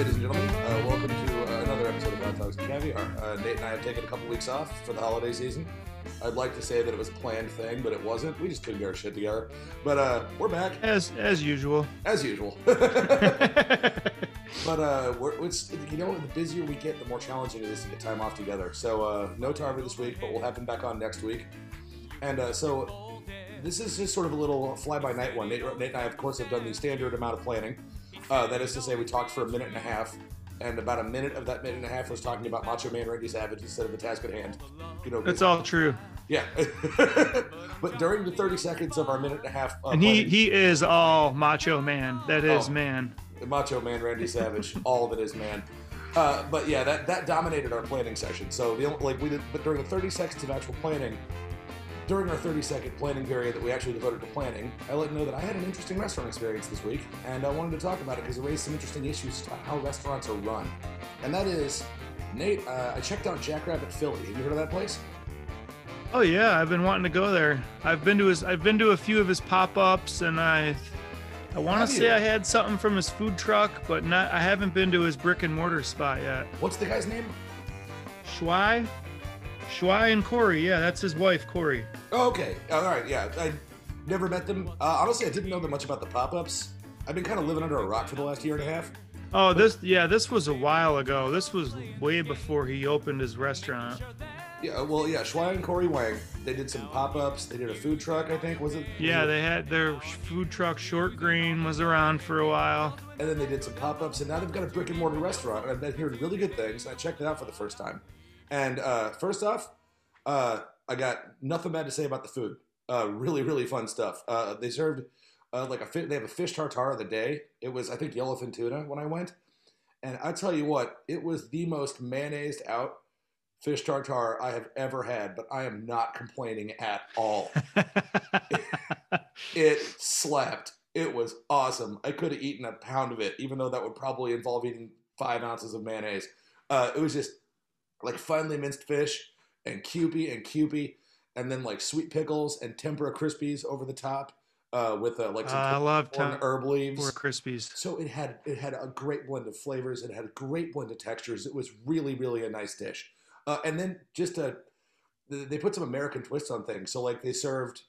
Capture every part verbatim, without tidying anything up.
ladies and gentlemen. Uh, welcome to uh, another episode of Hot Dogs and Caviar. Uh, Nate and I have taken a couple weeks off for the holiday season. I'd like to say that it was a planned thing, but it wasn't. We just couldn't get our shit together. But uh, we're back. As as usual. As usual. But uh, we're, it's, you know, the busier we get, the more challenging it is to get time off together. So uh, no Tarver this week, but we'll have him back on next week. And uh, so this is just sort of a little fly-by-night one. Nate, Nate and I, of course, have done the standard amount of planning. Uh, that is to say, we talked for a minute and a half, and about a minute of that minute and a half was talking about Macho Man Randy Savage instead of the task at hand. You know, that's all true. Yeah. But during the thirty seconds of our minute and a half, uh, and he, he is all Macho Man. That is oh, man. Macho Man Randy Savage, all that is man. Uh, but yeah, that that dominated our planning session. So the only, like we did, but during the thirty seconds of actual planning, during our thirty-second planning period that we actually devoted to planning, I let you know that I had an interesting restaurant experience this week, and I wanted to talk about it because it raised some interesting issues about how restaurants are run. And that is, Nate, uh, I checked out Jackrabbit Philly. Have you heard of that place? Oh yeah, I've been wanting to go there. I've been to his, I've been to a few of his pop-ups, and I, I want to say I had something from his food truck, but not. I haven't been to his brick and mortar spot yet. What's the guy's name? Shuai. Shuai and Corey, yeah, that's his wife, Corey. Oh, okay. All right, yeah. I never met them. Uh, honestly, I didn't know that much about the pop-ups. I've been kind of living under a rock for the last year and a half. Oh, this, yeah, this was a while ago. This was way before he opened his restaurant. Yeah, well, yeah, Shuai and Corey Wang. They did some pop-ups. They did a food truck, I think, was it? Yeah, they had their food truck, Short Green, was around for a while. And then they did some pop-ups, and now they've got a brick-and-mortar restaurant, and I've been hearing really good things, and I checked it out for the first time. And uh, first off, uh, I got nothing bad to say about the food. Uh, really, really fun stuff. Uh, they served uh, like a fi- they have a fish tartare of the day. It was, I think, yellowfin tuna when I went. And I tell you what, it was the most mayonnaised out fish tartare I have ever had. But I am not complaining at all. it, it slapped. It was awesome. I could have eaten a pound of it, even though that would probably involve eating five ounces of mayonnaise. Uh, it was just like finely minced fish and Kewpie and Kewpie and then like sweet pickles and tempura crispies over the top uh, with uh, like some uh, I love corn temp- herb leaves. Or crispies. So it had it had a great blend of flavors. It had a great blend of textures. It was really, really a nice dish. Uh, and then just a, they put some American twists on things. So like they served,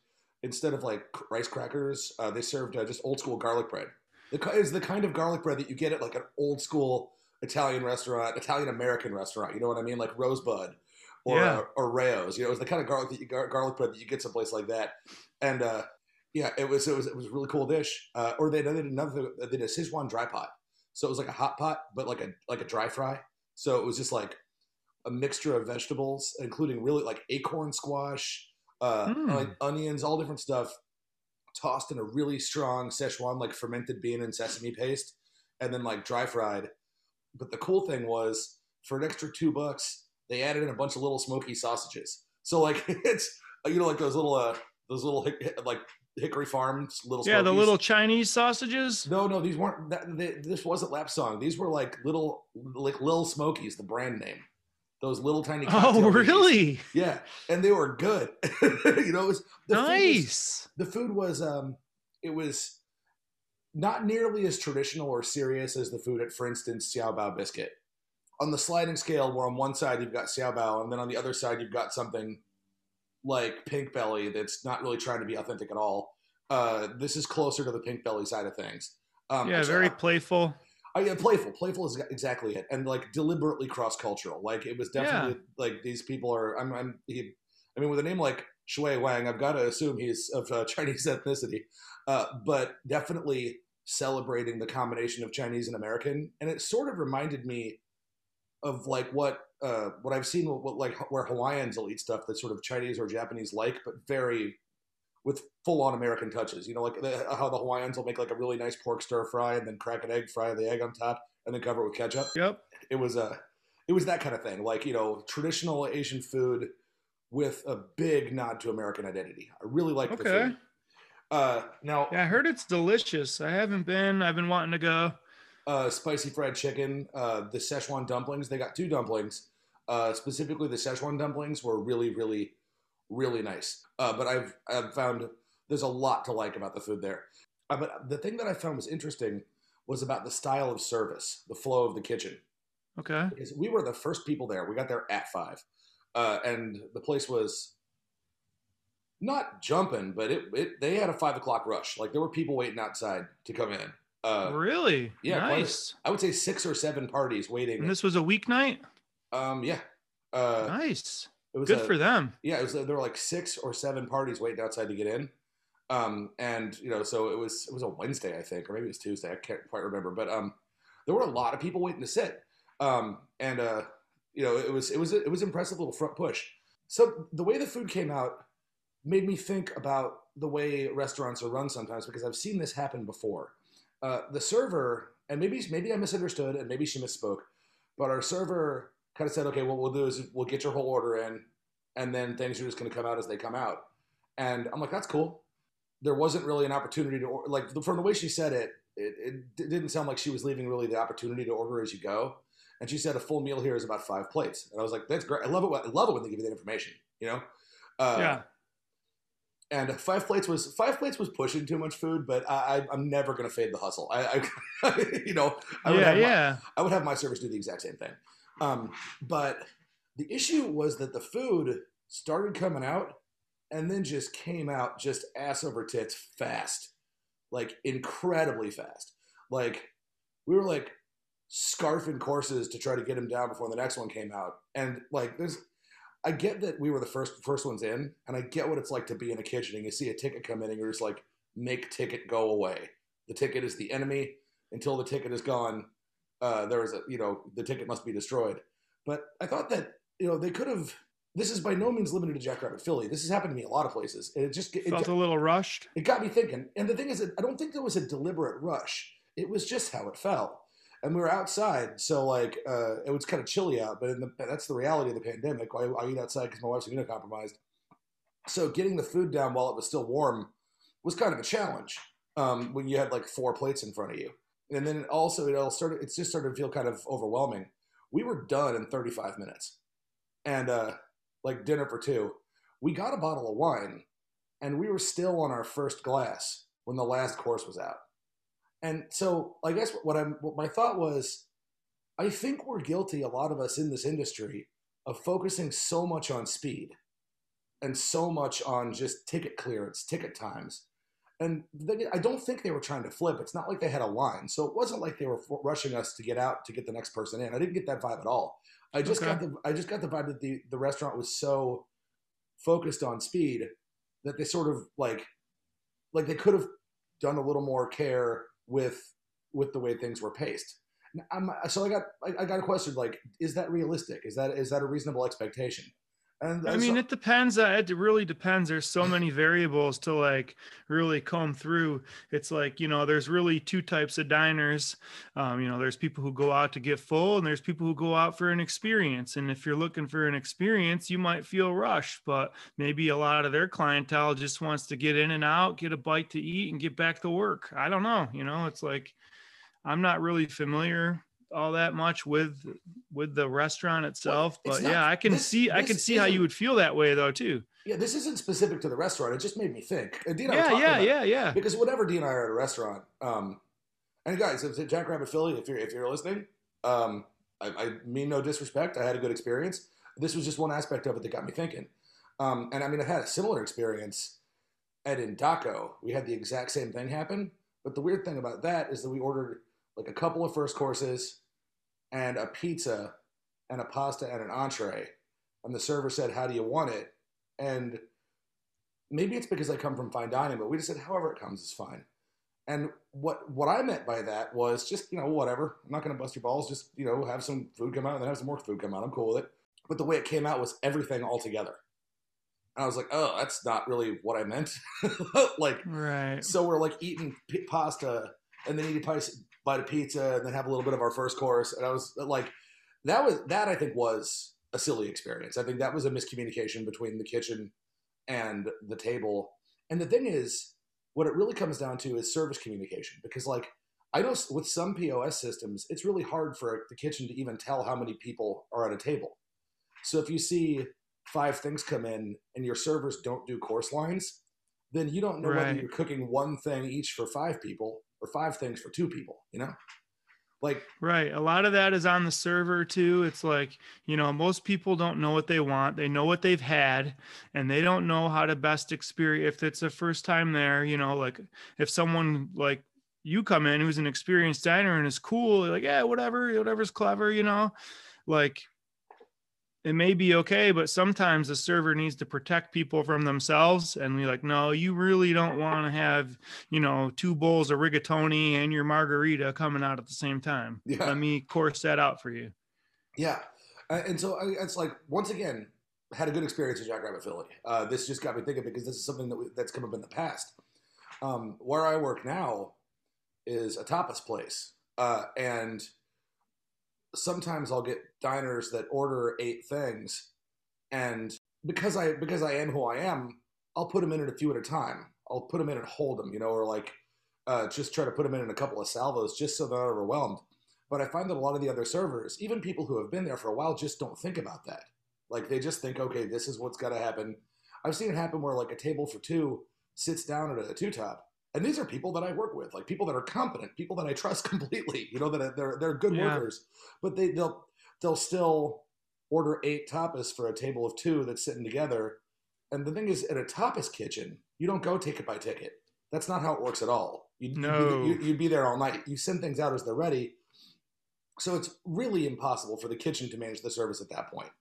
instead of like rice crackers, uh, they served uh, just old school garlic bread. It is the kind of garlic bread that you get at like an old school Italian restaurant, Italian-American restaurant, you know what I mean? Like Rosebud or, yeah. uh, or Rao's. You know, it was the kind of garlic, that you, gar- garlic bread that you get someplace like that. And uh, yeah, it was it was, it was a really cool dish. Uh, or they did another thing, they did a Sichuan dry pot. So it was like a hot pot, but like a like a dry fry. So it was just like a mixture of vegetables, including really like acorn squash, uh, mm. like onions, all different stuff, tossed in a really strong Sichuan, like fermented bean and sesame paste, and then like dry fried. But the cool thing was, for an extra two bucks, they added in a bunch of little smoky sausages. So like it's you know like those little uh, those little like Hickory Farms little yeah Smokies. The little Chinese sausages. No, no, these weren't. That, they, this wasn't lap song. These were like little like Lil Smokies, the brand name. Those little tiny. Oh really? Cookies. Yeah, and they were good. you know, it was the nice. Food was, the food was um, it was. Not nearly as traditional or serious as the food at, for instance, Xiao Bao Biscuit. On the sliding scale, where on one side you've got Xiao Bao, and then on the other side you've got something like Pink Belly that's not really trying to be authentic at all. Uh, this is closer to the Pink Belly side of things. Um, yeah, very I, playful. Oh yeah, playful. Playful is exactly it, and like deliberately cross-cultural. Like it was definitely yeah. like these people are. I'm. I'm he, I mean, with a name like Shuai Wang, I've got to assume he's of uh, Chinese ethnicity, uh, but definitely celebrating the combination of Chinese and American, and it sort of reminded me of like what uh, what I've seen, what, what like where Hawaiians will eat stuff that's sort of Chinese or Japanese like, but very with full-on American touches. You know, like the, how the Hawaiians will make like a really nice pork stir fry and then crack an egg, fry the egg on top, and then cover it with ketchup. Yep, it was a uh, it was that kind of thing, like you know, traditional Asian food with a big nod to American identity. I really like okay. the food. Uh, now, yeah, I heard it's delicious. I haven't been. I've been wanting to go. Uh, spicy fried chicken, uh, the Szechuan dumplings. They got two dumplings. Uh, specifically, the Szechuan dumplings were really, really, really nice. Uh, but I've I've found there's a lot to like about the food there. Uh, but the thing that I found was interesting was about the style of service, the flow of the kitchen. Okay. Because we were the first people there. We got there at five. Uh, and the place was not jumping, but it, it they had a five o'clock rush. Like, there were people waiting outside to come in. Uh, really? Yeah. Nice. A, I would say six or seven parties waiting. And this was a weeknight? Um, yeah. Uh, nice. It was Good a, for them. Yeah. It was, there were like six or seven parties waiting outside to get in. Um, and, you know, so it was it was a Wednesday, I think, or maybe it was Tuesday. I can't quite remember. But um, there were a lot of people waiting to sit. Um, and, uh, you know, it was it was it was impressive little front push. So the way the food came out made me think about the way restaurants are run sometimes, because I've seen this happen before. Uh, the server, and maybe maybe I misunderstood and maybe she misspoke, but our server kind of said, okay, what we'll do is we'll get your whole order in, and then things are just going to come out as they come out. And I'm like, that's cool. There wasn't really an opportunity to order. Like, from the way she said it, it, it didn't sound like she was leaving really the opportunity to order as you go. And she said a full meal here is about five plates. And I was like, that's great. I love it. I love it when they give you that information, you know? Uh, yeah. And five plates was five plates was pushing too much food, but I, I, I'm never going to fade the hustle. I, I you know, I would, yeah, have yeah. My, I would have my service do the exact same thing. Um, but the issue was that the food started coming out and then just came out just ass over tits fast, like incredibly fast. Like, we were like scarfing courses to try to get them down before the next one came out. And like, there's, I get that we were the first first ones in, and I get what it's like to be in a kitchen and you see a ticket come in and you're just like, make ticket go away. The ticket is the enemy. Until the ticket is gone, uh, there is a, you know, the ticket must be destroyed. But I thought that, you know, they could have. This is by no means limited to Jackrabbit Philly. This has happened to me a lot of places. It just it felt got, a little rushed. It got me thinking. And the thing is, I don't think there was a deliberate rush. It was just how it fell. And we were outside, so like uh, it was kind of chilly out. But in the, that's the reality of the pandemic. I, I eat outside because my wife's immunocompromised. So getting the food down while it was still warm was kind of a challenge um, when you had like four plates in front of you. And then also it all started. It just started to feel kind of overwhelming. We were done in thirty-five minutes, and. Uh, like dinner for two, we got a bottle of wine and we were still on our first glass when the last course was out. And so I guess what I'm, what my thought was, I think we're guilty, a lot of us in this industry, of focusing so much on speed and so much on just ticket clearance, ticket times. And they, I don't think they were trying to flip. It's not like they had a line. So it wasn't like they were rushing us to get out, to get the next person in. I didn't get that vibe at all. I just okay. got the I just got the vibe that the, the restaurant was so focused on speed that they sort of like like they could have done a little more care with with the way things were paced. I'm, so I got I, I got a question, like, is that realistic? Is that is that a reasonable expectation? And I mean, so- it depends. It really depends. There's so many variables to like really comb through. It's like, you know, there's really two types of diners. Um, you know, there's people who go out to get full, and there's people who go out for an experience. And if you're looking for an experience, you might feel rushed, but maybe a lot of their clientele just wants to get in and out, get a bite to eat, and get back to work. I don't know. You know, it's like, I'm not really familiar all that much with with the restaurant itself, well, but not, yeah, I can this, see I can see how you would feel that way though too. Yeah, this isn't specific to the restaurant. It just made me think. And Dean and yeah, I were talking yeah, about yeah, yeah. Because whenever Dean and I are at a restaurant, um, and guys, if it's at Jackrabbit Philly, if you're if you're listening, um, I, I mean no disrespect. I had a good experience. This was just one aspect of it that got me thinking. Um, and I mean, I've had a similar experience at Indaco. We had the exact same thing happen, but the weird thing about that is that we ordered like a couple of first courses and a pizza and a pasta and an entree. And the server said, how do you want it? And maybe it's because I come from fine dining, but we just said, however it comes is fine. And what what I meant by that was just, you know, whatever. I'm not going to bust your balls. Just, you know, have some food come out and then have some more food come out. I'm cool with it. But the way it came out was everything all together. And I was like, oh, that's not really what I meant. Like, right. So we're like eating p- pasta and then eating pasta. Bite a pizza and then have a little bit of our first course. And I was like, that was, that I think was a silly experience. I think that was a miscommunication between the kitchen and the table. And the thing is, what it really comes down to is service communication, because like I know with some P O S systems, it's really hard for the kitchen to even tell how many people are at a table. So if you see five things come in and your servers don't do course lines, then you don't know right. whether you're cooking one thing each for five people or five things for two people, you know? Like, right. A lot of that is on the server too. It's like, you know, most people don't know what they want. They know what they've had and they don't know how to best experience. If it's the first time there, you know, like if someone like you come in who's an experienced diner and is cool, like, yeah, whatever, whatever's clever, you know, like it may be okay, but sometimes the server needs to protect people from themselves. And we're like, no, you really don't want to have, you know, two bowls of rigatoni and your margarita coming out at the same time. Yeah. Let me course that out for you. Yeah. Uh, and so I, it's like, once again, had a good experience at Jackrabbit Philly. Uh, this just got me thinking because this is something that we, that's come up in the past. Um, where I work now is a tapas place. Uh, and sometimes I'll get diners that order eight things, and because I because I am who I am, I'll put them in at a few at a time. I'll put them in and hold them, you know, or like uh, just try to put them in in a couple of salvos just so they're not overwhelmed. But I find that a lot of the other servers, even people who have been there for a while, just don't think about that. Like they just think, okay, this is what's got to happen. I've seen it happen where like a table for two sits down at a two-top. And these are people that I work with, like people that are competent, people that I trust completely, you know, that they're, they're good yeah. workers, but they, they'll, they'll still order eight tapas for a table of two that's sitting together. And the thing is, at a tapas kitchen, you don't go ticket by ticket. That's not how it works at all. You'd, no. you'd, you'd be there all night. You send things out as they're ready. So it's really impossible for the kitchen to manage the service at that point.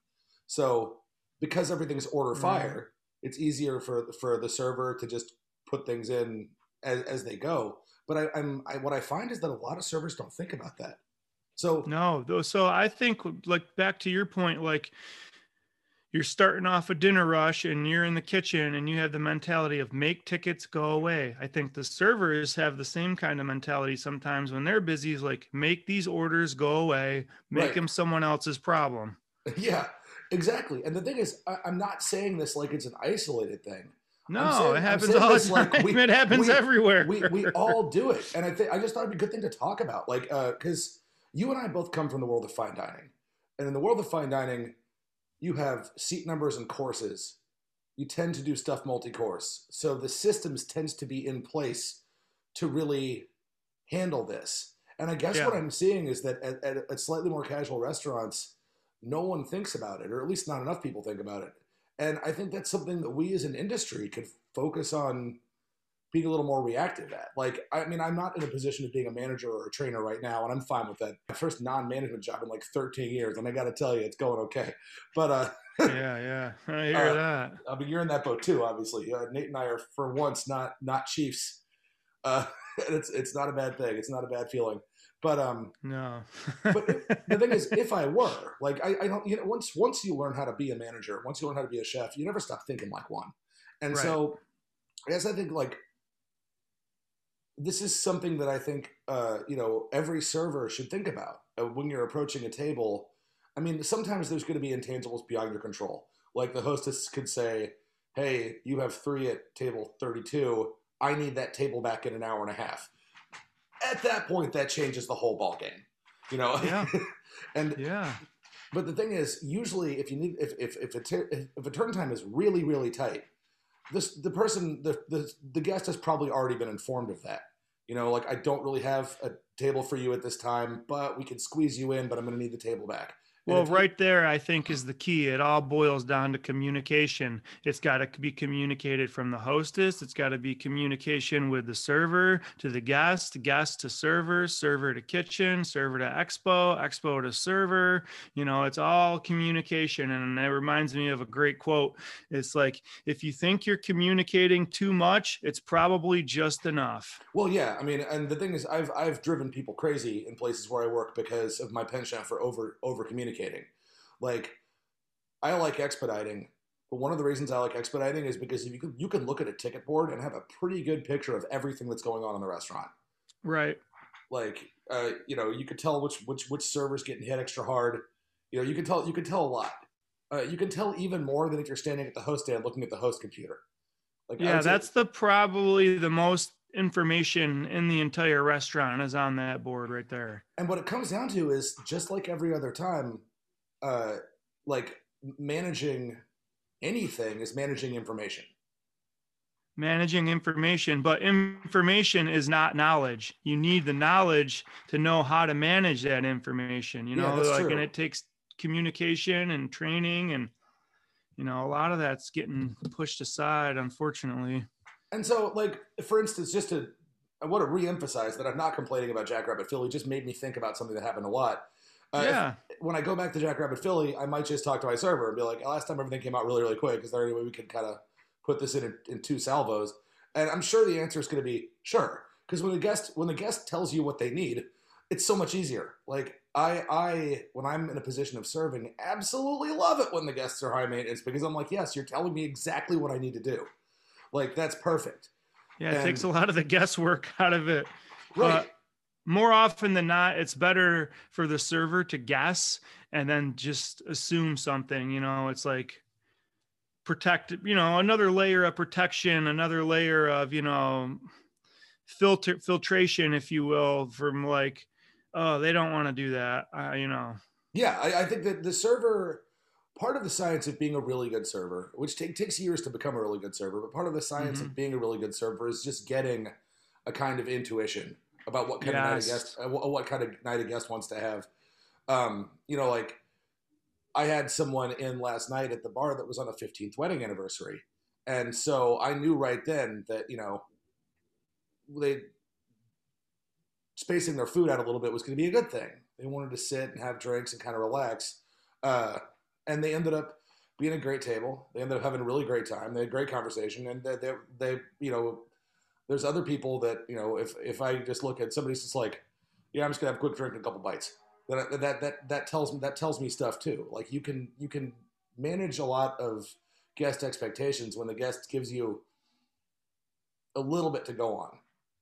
So because everything's order fire, yeah. it's easier for, for the server to just put things in As, as they go. But I, I'm I, what I find is that a lot of servers don't think about that. So no, though. So I think like back to your point, like you're starting off a dinner rush and you're in the kitchen and you have the mentality of make tickets go away. I think the servers have the same kind of mentality sometimes when they're busy, is like make these orders go away, make right. them someone else's problem. Yeah, exactly. And the thing is, I, I'm not saying this like it's an isolated thing. No, saying, it happens all the time. Like we, it happens we, everywhere. we we all do it, and I think I just thought it'd be a good thing to talk about, like, because uh, you and I both come from the world of fine dining, and in the world of fine dining, you have seat numbers and courses. You tend to do stuff multi-course, so the systems tends to be in place to really handle this. And I guess yeah. what I'm seeing is that at, at, at slightly more casual restaurants, no one thinks about it, or at least not enough people think about it. And I think that's something that we as an industry could focus on being a little more reactive at. Like, I mean, I'm not in a position of being a manager or a trainer right now, and I'm fine with that. My first non-management job in like thirteen years, and I got to tell you, it's going okay. But uh, yeah, yeah, I hear uh, that. I mean, you're in that boat too, obviously. Uh, Nate and I are, for once, not not chiefs. Uh, it's it's not a bad thing. It's not a bad feeling. But um, no. But if, the thing is, if I were like, I, I don't, you know, once once you learn how to be a manager, once you learn how to be a chef, you never stop thinking like one. And right. so, I guess I think like this is something that I think uh, you know, every server should think about uh, when you're approaching a table. I mean, sometimes there's going to be intangibles beyond your control. Like the hostess could say, "Hey, you have three at table thirty-two. I need that table back in an hour and a half." At that point, that changes the whole ball game, you know. Yeah. and yeah. But the thing is, usually, if you need, if if if a ter- if a turn time is really really tight, this the person the, the the guest has probably already been informed of that. You know, like I don't really have a table for you at this time, but we can squeeze you in. But I'm going to need the table back. Well, right there, I think, is the key. It all boils down to communication. It's got to be communicated from the hostess. It's got to be communication with the server to the guest, guest to server, server to kitchen, server to expo, expo to server. You know, it's all communication. And that reminds me of a great quote. It's like, if you think you're communicating too much, it's probably just enough. Well, yeah. I mean, and the thing is, I've I've driven people crazy in places where I work because of my penchant for over over communicating. Like, I like expediting, but one of the reasons I like expediting is because you can, you can look at a ticket board and have a pretty good picture of everything that's going on in the restaurant. Right. Like, uh, you know, you could tell which which which server's getting hit extra hard. You know, you can tell you can tell a lot. Uh, you can tell even more than if you're standing at the host stand looking at the host computer. Like, yeah, that's say- the probably the most information in the entire restaurant is on that board right there. And what it comes down to is, just like every other time, uh, like managing anything is managing information. managing information, but information is not knowledge. You need the knowledge to know how to manage that information, you know, yeah, like, true. And it takes communication and training, and, you know, a lot of that's getting pushed aside, unfortunately. And so, like, for instance, just to, I want to reemphasize that I'm not complaining about Jackrabbit Philly. It just made me think about something that happened a lot. Uh, yeah. If, when I go back to Jackrabbit Philly, I might just talk to my server and be like, last time everything came out really, really quick. Is there any way we could kind of put this in, in in two salvos? And I'm sure the answer is going to be sure, because when the guest when the guest tells you what they need, it's so much easier. Like I I when I'm in a position of serving, absolutely love it when the guests are high maintenance, because I'm like, yes, you're telling me exactly what I need to do. Like, that's perfect. Yeah, it and, takes a lot of the guesswork out of it. Right. Uh, more often than not, it's better for the server to guess and then just assume something. You know, it's like protect, you know, another layer of protection, another layer of, you know, filter filtration, if you will, from like, oh, they don't want to do that, uh, you know. Yeah, I, I think that the server, part of the science of being a really good server, which take, takes years to become a really good server, but part of the science mm-hmm. of being a really good server is just getting a kind of intuition about what kind yes. of night a guest, what kind of night a guest wants to have. Um, you know, like I had someone in last night at the bar that was on a fifteenth wedding anniversary, and so I knew right then that, you know, they spacing their food out a little bit was going to be a good thing. They wanted to sit and have drinks and kind of relax, uh, and they ended up being a great table. They ended up having a really great time. They had a great conversation, and they they, they you know. There's other people that, you know, if, if I just look at somebody's just like, yeah, I'm just gonna have a quick drink and a couple bites. That, that, that, that tells me, that tells me stuff too. Like you can, you can manage a lot of guest expectations when the guest gives you a little bit to go on.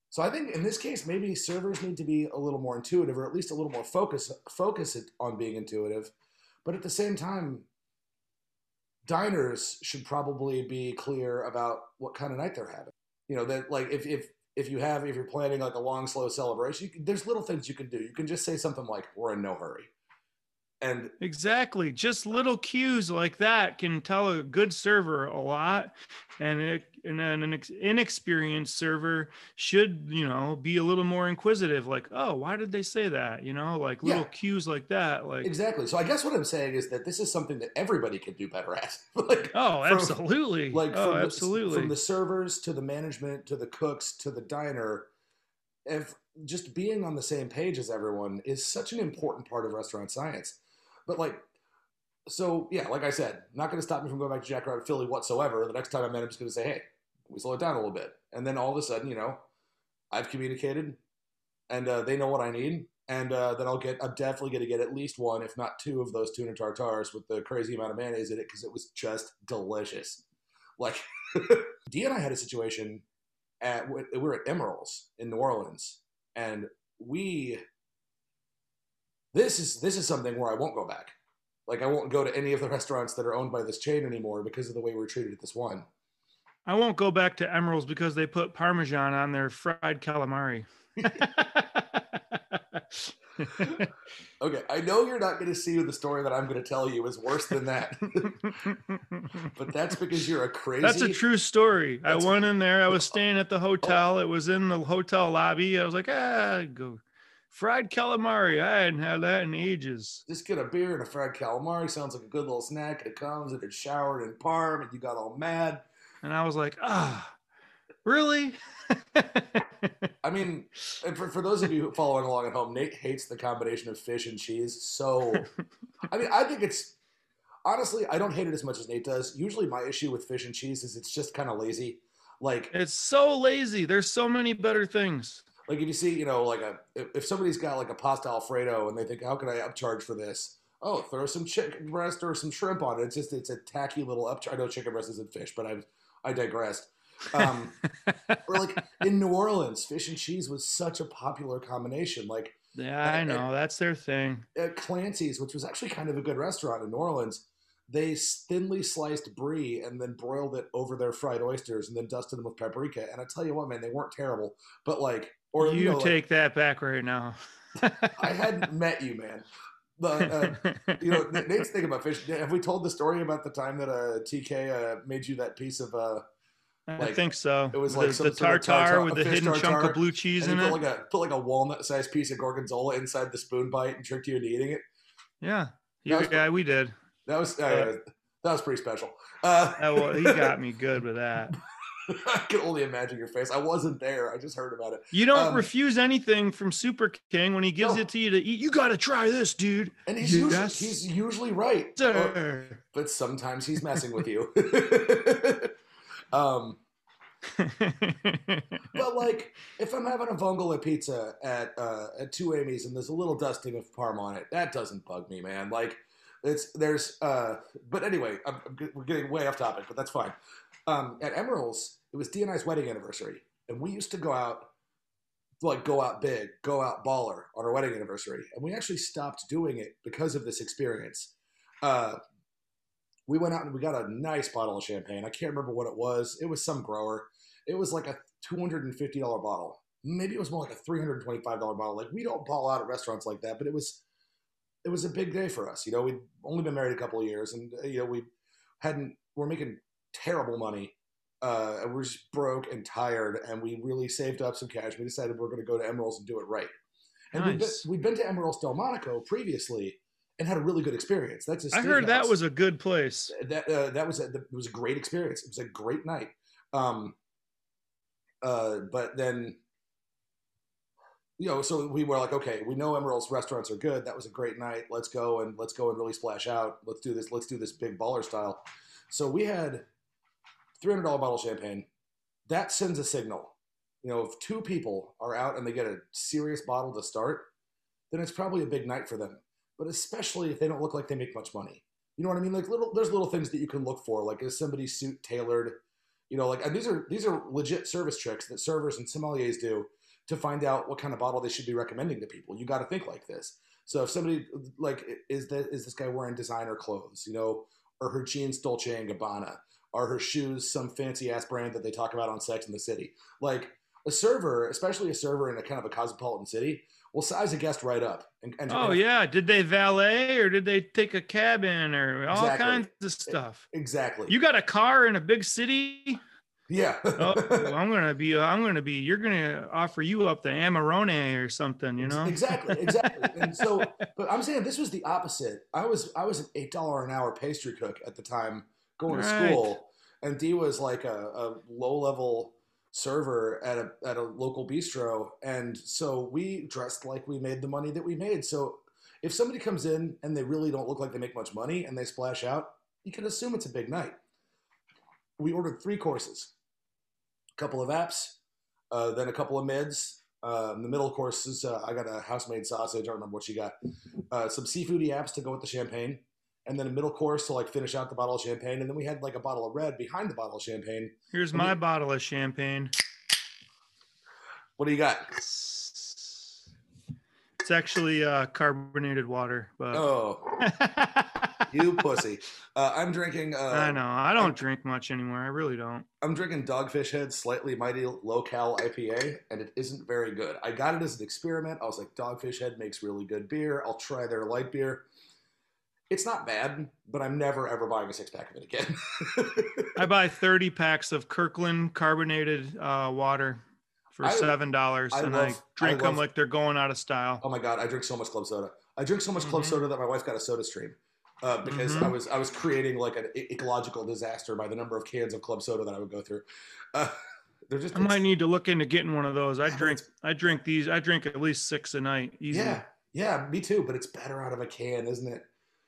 So I think in this case, maybe servers need to be a little more intuitive, or at least a little more focus, focus it on being intuitive. But at the same time, diners should probably be clear about what kind of night they're having. You know, that like if, if if you have if you're planning like a long slow celebration, you can, there's little things you can do. You can just say something like, "We're in no hurry," and exactly, just little cues like that can tell a good server a lot. And it, and an inexperienced server should, you know, be a little more inquisitive. Like, oh, why did they say that? You know, like little yeah. cues like that. Like exactly. So I guess what I'm saying is that this is something that everybody could do better at. Like, oh, absolutely. From, like, oh, from absolutely. The, from the servers to the management to the cooks to the diner, if just being on the same page as everyone is such an important part of restaurant science. But like. So, yeah, like I said, not going to stop me from going back to Jackrabbit Philly whatsoever. The next time I'm at, I'm just going to say, hey, we slow it down a little bit. And then all of a sudden, you know, I've communicated and uh, they know what I need. And uh, then I'll get, I'm definitely going to get at least one, if not two of those tuna tartars with the crazy amount of mayonnaise in it, because it was just delicious. Like, Dee and I had a situation at, we were at Emeril's in New Orleans. And we, this is this is something where I won't go back. Like, I won't go to any of the restaurants that are owned by this chain anymore because of the way we're treated at this one. I won't go back to Emeril's because they put Parmesan on their fried calamari. Okay, I know you're not going to see the story that I'm going to tell you is worse than that. But that's because you're a crazy... That's a true story. That's I went in there. I was staying at the hotel. It was in the hotel lobby. I was like, ah, go... fried calamari. I hadn't had that in ages. Just get a beer and a fried calamari. Sounds like a good little snack. It comes and it's showered in parm, and you got all mad. And I was like, ah, really? I mean, and for, for those of you following along at home, Nate hates the combination of fish and cheese. So, I mean, I think it's, honestly, I don't hate it as much as Nate does. Usually my issue with fish and cheese is it's just kind of lazy. Like, it's so lazy. There's so many better things. Like if you see, you know, like a if somebody's got like a pasta Alfredo and they think, how can I upcharge for this? Oh, throw some chicken breast or some shrimp on it. It's just it's a tacky little upcharge. I know chicken breast isn't fish, but I I digressed. Um, or like in New Orleans, fish and cheese was such a popular combination. Like yeah, at, I know at, that's their thing. At Clancy's, which was actually kind of a good restaurant in New Orleans, they thinly sliced brie and then broiled it over their fried oysters and then dusted them with paprika. And I tell you what, man, they weren't terrible, but like. Or, you, you know, take like, that back right now. I hadn't met you, man. But, uh, you know, Nate's thinking about fish. Have we told the story about the time that uh, T K uh, made you that piece of uh, Like, I think so. It was like the, some the tartare, tartare with the hidden tartare, chunk of blue cheese in it. Like a, put like a walnut-sized piece of gorgonzola inside the spoon bite and tricked you into eating it. Yeah, he, was, yeah, we did. That was uh, yeah. that was pretty special. Uh, was, he got me good with that. I can only imagine your face. I wasn't there. I just heard about it. You don't um, refuse anything from Super King when he gives no. it to you to eat. You got to try this, dude. And he's yes. usually, he's usually right, or, but sometimes he's messing with you. Um, but like, if I'm having a vongole pizza at uh, at Two Amy's and there's a little dusting of parm on it, that doesn't bug me, man. Like, it's there's. Uh, but anyway, I'm, I'm, we're getting way off topic, but that's fine. Um, at Emeril's, it was D and I's wedding anniversary, and we used to go out, like go out big, go out baller on our wedding anniversary, and we actually stopped doing it because of this experience. Uh, We went out and we got a nice bottle of champagne. I can't remember what it was. It was some grower. It was like a two hundred fifty dollars bottle. Maybe it was more like a three hundred twenty-five dollars bottle. Like, we don't ball out at restaurants like that, but it was it was a big day for us. You know, we'd only been married a couple of years, and you know, we hadn't we're making terrible money. Uh, and we're just broke and tired, and we really saved up some cash. We decided we're going to go to Emeril's and do it right. And nice. we've, been, we've been to Emeril's Delmonico previously. And had a really good experience. That's a I heard house. That was a good place. That uh, that was a, it was a great experience. It was a great night. Um, uh, but then, you know, so we were like, okay, we know Emeril's restaurants are good. That was a great night. Let's go and let's go and really splash out. Let's do this. Let's do this big baller style. So we had three hundred dollars bottle of champagne. That sends a signal. You know, if two people are out and they get a serious bottle to start, then it's probably a big night for them. But especially if they don't look like they make much money. You know what I mean? Like little, there's little things that you can look for. Like, is somebody's suit tailored? You know, like, and these are these are legit service tricks that servers and sommeliers do to find out what kind of bottle they should be recommending to people. You got to think like this. So if somebody, like, is that is this guy wearing designer clothes? You know, are her jeans Dolce and Gabbana? Are her shoes some fancy ass brand that they talk about on Sex and the City? Like, a server, especially a server in a kind of a cosmopolitan city, Well, size a guest right up. And, and, oh, and, yeah. Did they valet or did they take a cab in or all exactly. kinds of stuff? Exactly. You got a car in a big city? Yeah. oh, I'm going to be, I'm going to be, you're going to offer you up the Amarone or something, you know? Exactly. Exactly. And so, but I'm saying this was the opposite. I was, I was an eight dollars an hour pastry cook at the time going right. to school. And Dee was like a, a low level server at a at a local bistro, and so we dressed like we made the money that we made. So if somebody comes in and they really don't look like they make much money and they splash out, you can assume it's a big night. We ordered three courses, a couple of apps, uh, then a couple of mids. Um, the middle courses, uh, I got a house-made sausage. I don't remember what she got. Uh, some seafoody apps to go with the champagne, and then a middle course to like finish out the bottle of champagne. And then we had like a bottle of red behind the bottle of champagne. Here's my we... bottle of champagne. What do you got? It's actually uh, carbonated water. But... Oh, you pussy. Uh, I'm drinking. Uh, I know. I don't I'm... drink much anymore. I really don't. I'm drinking Dogfish Head Slightly Mighty Low-Cal I P A, and it isn't very good. I got it as an experiment. I was like, Dogfish Head makes really good beer. I'll try their light beer. It's not bad, but I'm never, ever buying a six-pack of it again. I buy thirty packs of Kirkland carbonated uh, water for seven dollars, I, I and love, I drink I love, them like they're going out of style. Oh, my God. I drink so much club soda. I drink so much mm-hmm. club soda that my wife got a SodaStream uh, because mm-hmm. I was I was creating like an ecological disaster by the number of cans of club soda that I would go through. Uh, they're just I might need to look into getting one of those. I drink I drink these. I drink at least six a night. Easily. Yeah, yeah, me too, but it's better out of a can, isn't it?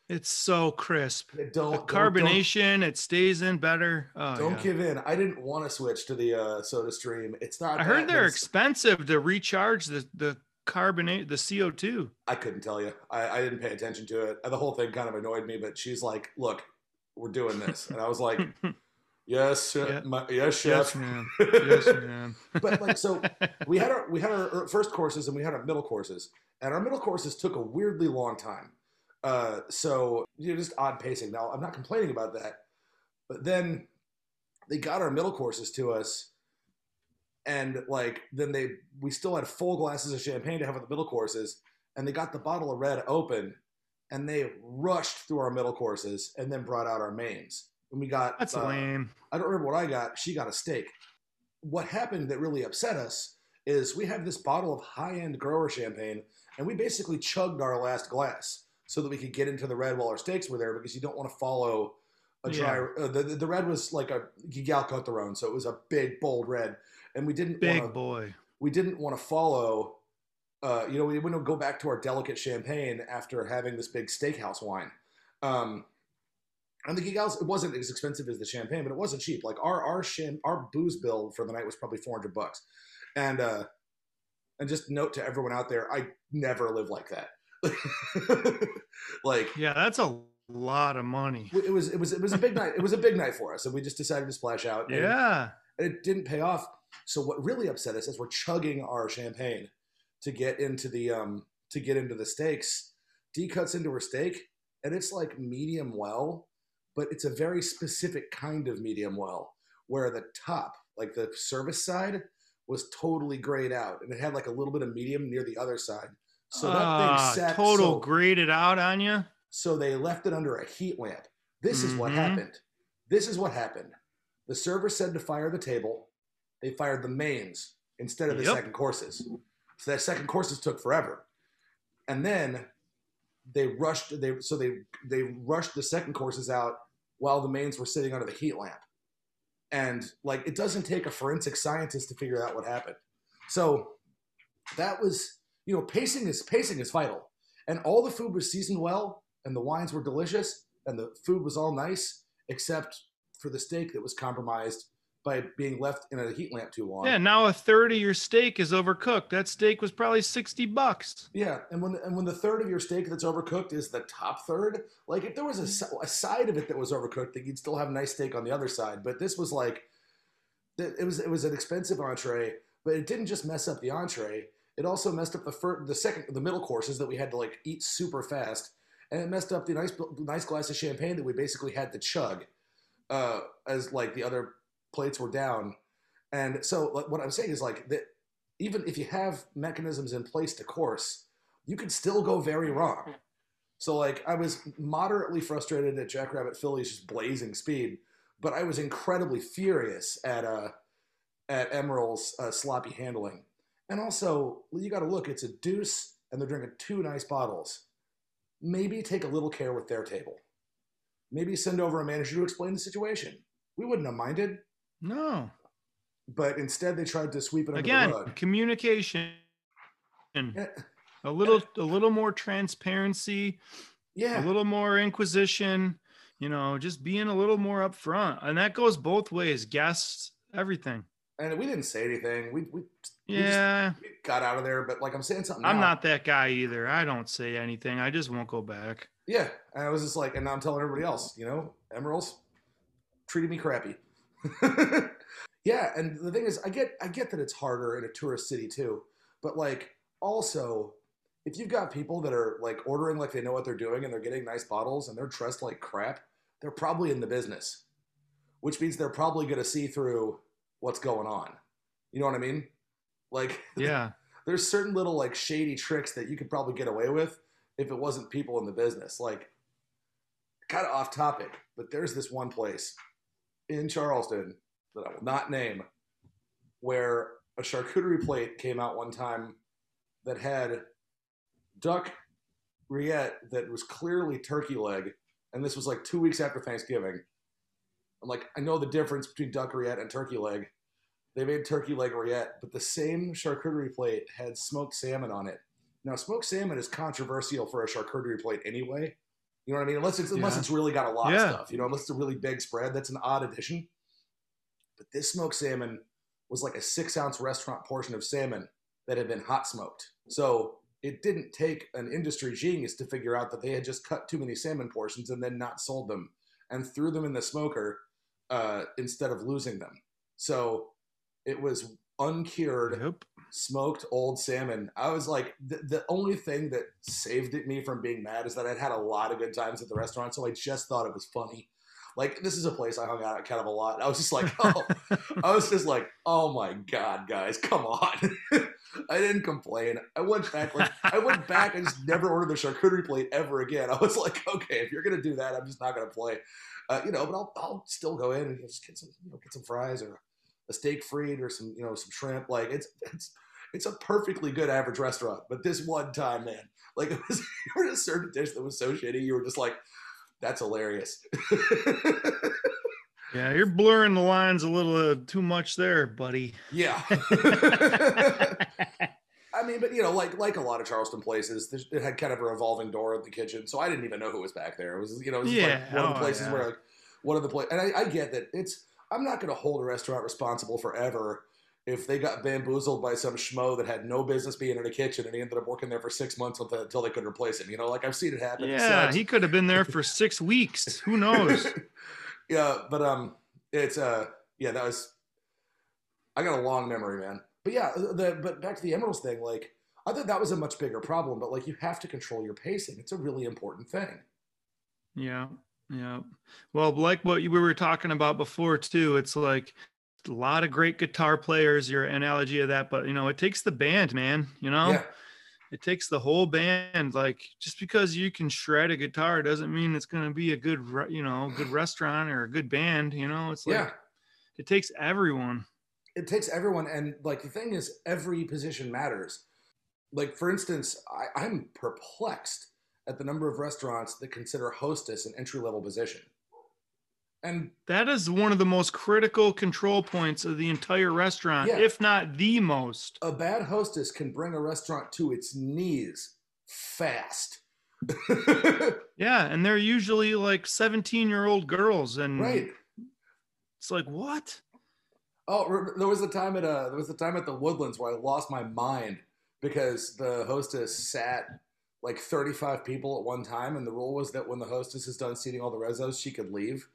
It's so crisp. Don't, don't, carbonation, don't, it stays in better. Oh, don't yeah. give in. I didn't want to switch to the uh, SodaStream. It's not. I heard they're it's... expensive to recharge the the carbonate the C O two. I couldn't tell you. I, I didn't pay attention to it. The whole thing kind of annoyed me. But she's like, "Look, we're doing this," and I was like, "Yes, yeah. my, yes, chef, yes, man, yes, man." But like, so we had our we had our first courses and we had our middle courses, and our middle courses took a weirdly long time. Uh, so you know, just odd pacing. Now I'm not complaining about that, but then they got our middle courses to us, and like then they we still had full glasses of champagne to have at the middle courses, and they got the bottle of red open, and they rushed through our middle courses and then brought out our mains. And we got that's uh, lame. I don't remember what I got. She got a steak. What happened that really upset us is we have this bottle of high-end grower champagne, and we basically chugged our last glass so that we could get into the red while our steaks were there, because you don't want to follow a dry yeah. – uh, the, the red was like a Gigal Cote Theron, so it was a big, bold red. And we didn't big wanna, boy. We didn't want to follow uh, – you know, we wouldn't go back to our delicate champagne after having this big steakhouse wine. Um, and the Gigals – it wasn't as expensive as the champagne, but it wasn't cheap. Like our our, sham, our booze bill for the night was probably four hundred bucks. And uh, and just note to everyone out there, I never live like that. Like, yeah, that's a lot of money. It was it was it was a big night. It was a big night for us, and we just decided to splash out. And yeah, it didn't pay off. So what really upset us is we're chugging our champagne to get into the um to get into the steaks. Dee cuts into her steak, and it's like medium well, but it's a very specific kind of medium well, where the top, like the service side, was totally grayed out, and it had like a little bit of medium near the other side. So that uh, thing sat total so, grayed out on you. So they left it under a heat lamp. This mm-hmm. is what happened. This is what happened. The server said to fire the table. They fired the mains instead of the yep. second courses. So that second courses took forever, and then they rushed. They so they they rushed the second courses out while the mains were sitting under the heat lamp. And like, it doesn't take a forensic scientist to figure out what happened. So that was, you know, pacing is pacing is vital. And all the food was seasoned well, and the wines were delicious, and the food was all nice, except for the steak that was compromised by being left in a heat lamp too long. Yeah, now a third of your steak is overcooked. That steak was probably sixty bucks. Yeah, and when and when the third of your steak that's overcooked is the top third, like if there was a, a side of it that was overcooked, then you'd still have a nice steak on the other side. But this was like, it was it was an expensive entree, but it didn't just mess up the entree. It also messed up the first, the second, the middle courses that we had to like eat super fast, and it messed up the nice nice glass of champagne that we basically had to chug, uh, as like the other plates were down. And so what I'm saying is like that even if you have mechanisms in place to course, you could still go very wrong. So like I was moderately frustrated at Jackrabbit Philly's just blazing speed, but I was incredibly furious at uh at Emeril's uh, sloppy handling. And also you got to look, it's a deuce and they're drinking two nice bottles. Maybe take a little care with their table. Maybe send over a manager to explain the situation. We wouldn't have minded. No, but instead they tried to sweep it under again. The rug. Communication, yeah. a little, a little more transparency. Yeah, a little more inquisition. You know, just being a little more upfront, and that goes both ways. Guests, everything. And we didn't say anything. We, we yeah, we just, we got out of there. But like I'm saying something. I'm now. Not that guy either. I don't say anything. I just won't go back. Yeah, and I was just like, and now I'm telling everybody else. You know, Emeril's treated me crappy. Yeah, and the thing is, I get I get that it's harder in a tourist city too, but like also, if you've got people that are like ordering like they know what they're doing and they're getting nice bottles and they're dressed like crap, they're probably in the business, which means they're probably going to see through what's going on. You know what I mean? Like, yeah, there's certain little like shady tricks that you could probably get away with if it wasn't people in the business. Like, kind of off topic, but there's this one place in Charleston that I will not name, where a charcuterie plate came out one time that had duck rillette that was clearly turkey leg, and this was like two weeks after Thanksgiving. I'm like, I know the difference between duck rillette and turkey leg. They made turkey leg rillette, but the same charcuterie plate had smoked salmon on it. Now, smoked salmon is controversial for a charcuterie plate anyway. You know what I mean? Unless it's, yeah. unless it's really got a lot yeah. of stuff, you know, unless it's a really big spread, that's an odd addition. But this smoked salmon was like a six ounce restaurant portion of salmon that had been hot smoked. So it didn't take an industry genius to figure out that they had just cut too many salmon portions and then not sold them and threw them in the smoker uh, instead of losing them. So it was uncured, yep. smoked old salmon. I was like, the, the only thing that saved it me from being mad is that I'd had a lot of good times at the restaurant, so I just thought it was funny. Like, this is a place I hung out at kind of a lot. I was just like, oh, I was just like, oh my God, guys, come on. I didn't complain. I went back. Like, I went back and just never ordered the charcuterie plate ever again. I was like, okay, if you're gonna do that, I'm just not gonna play. Uh, you know, but I'll I'll still go in and just get some, you know, get some fries or a steak fried or some, you know, some shrimp. Like it's it's it's a perfectly good average restaurant. But this one time, man, like it was, you were just served a dish that was so shitty, you were just like, that's hilarious. Yeah, you're blurring the lines a little uh, too much there, buddy. Yeah. I mean, but, you know, like like a lot of Charleston places, it had kind of a revolving door at the kitchen, so I didn't even know who was back there. It was, you know, it was yeah. like one oh, of the places yeah. where, like, one of the places, and I, I get that it's, I'm not going to hold a restaurant responsible forever if they got bamboozled by some schmo that had no business being in a kitchen and he ended up working there for six months until they could replace him. You know, like I've seen it happen. Yeah, so he could have been there for six weeks. Who knows? Yeah, but um, it's uh, yeah, that was. I got a long memory, man. But yeah, the but back to the Emeril's thing. Like, I thought that was a much bigger problem. But like, you have to control your pacing. It's a really important thing. Yeah, yeah. Well, like what we were talking about before too. It's like a lot of great guitar players. Your analogy of that, but you know, it takes the band, man. You know, yeah. It takes the whole band. Like, just because you can shred a guitar doesn't mean it's going to be a good, you know, good restaurant or a good band. You know, it's like, yeah. It takes everyone. It takes everyone. And like, the thing is, every position matters. Like, for instance, I, I'm perplexed at the number of restaurants that consider hostess an entry-level position. And that is one of the most critical control points of the entire restaurant, yeah. if not the most. A bad hostess can bring a restaurant to its knees fast. Yeah, and they're usually like seventeen-year-old girls, and right. It's like, what? Oh, there was a time at uh, there was a time at the Woodlands where I lost my mind because the hostess sat like thirty-five people at one time, and the rule was that when the hostess is done seating all the rezos, she could leave.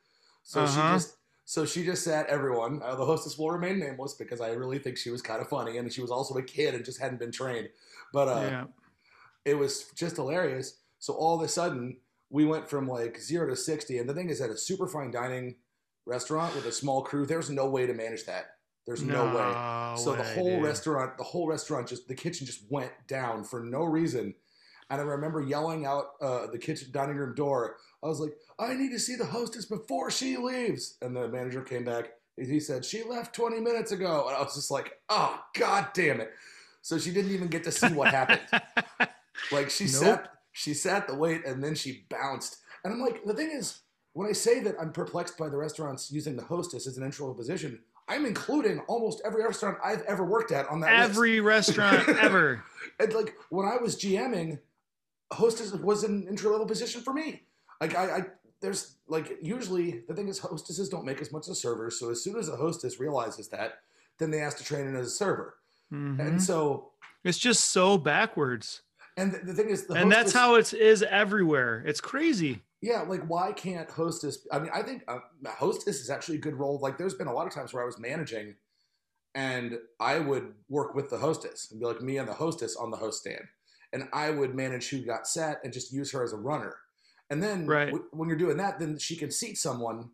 So uh-huh. she just so she just sat everyone. Uh, the hostess will remain nameless because I really think she was kind of funny, and she was also a kid and just hadn't been trained. But uh, yeah. It was just hilarious. So all of a sudden, we went from like zero to sixty. And the thing is, at a super fine dining restaurant with a small crew, there's no way to manage that. There's no, no way. So way, the whole dude. restaurant, the whole restaurant, just the kitchen just went down for no reason. And I remember yelling out uh, the kitchen dining room door. I was like, I need to see the hostess before she leaves. And the manager came back. And he said, she left twenty minutes ago. And I was just like, oh, God damn it. So she didn't even get to see what happened. Like she nope. sat, she sat the wait, and then she bounced. And I'm like, the thing is, when I say that I'm perplexed by the restaurants using the hostess as an entry-level position, I'm including almost every restaurant I've ever worked at on that every list. Every restaurant ever. And like when I was GMing, hostess was an entry-level position for me. Like I, I, there's like usually the thing is hostesses don't make as much as servers. So as soon as a hostess realizes that, then they ask to train in as a server, mm-hmm. and so it's just so backwards. And the, the thing is, the and hostess, that's how it is everywhere. It's crazy. Yeah, like why can't hostess? I mean, I think uh, hostess is actually a good role. Like there's been a lot of times where I was managing, and I would work with the hostess and be like me and the hostess on the host stand, and I would manage who got set and just use her as a runner. And then right. w- when you're doing that, then she can seat someone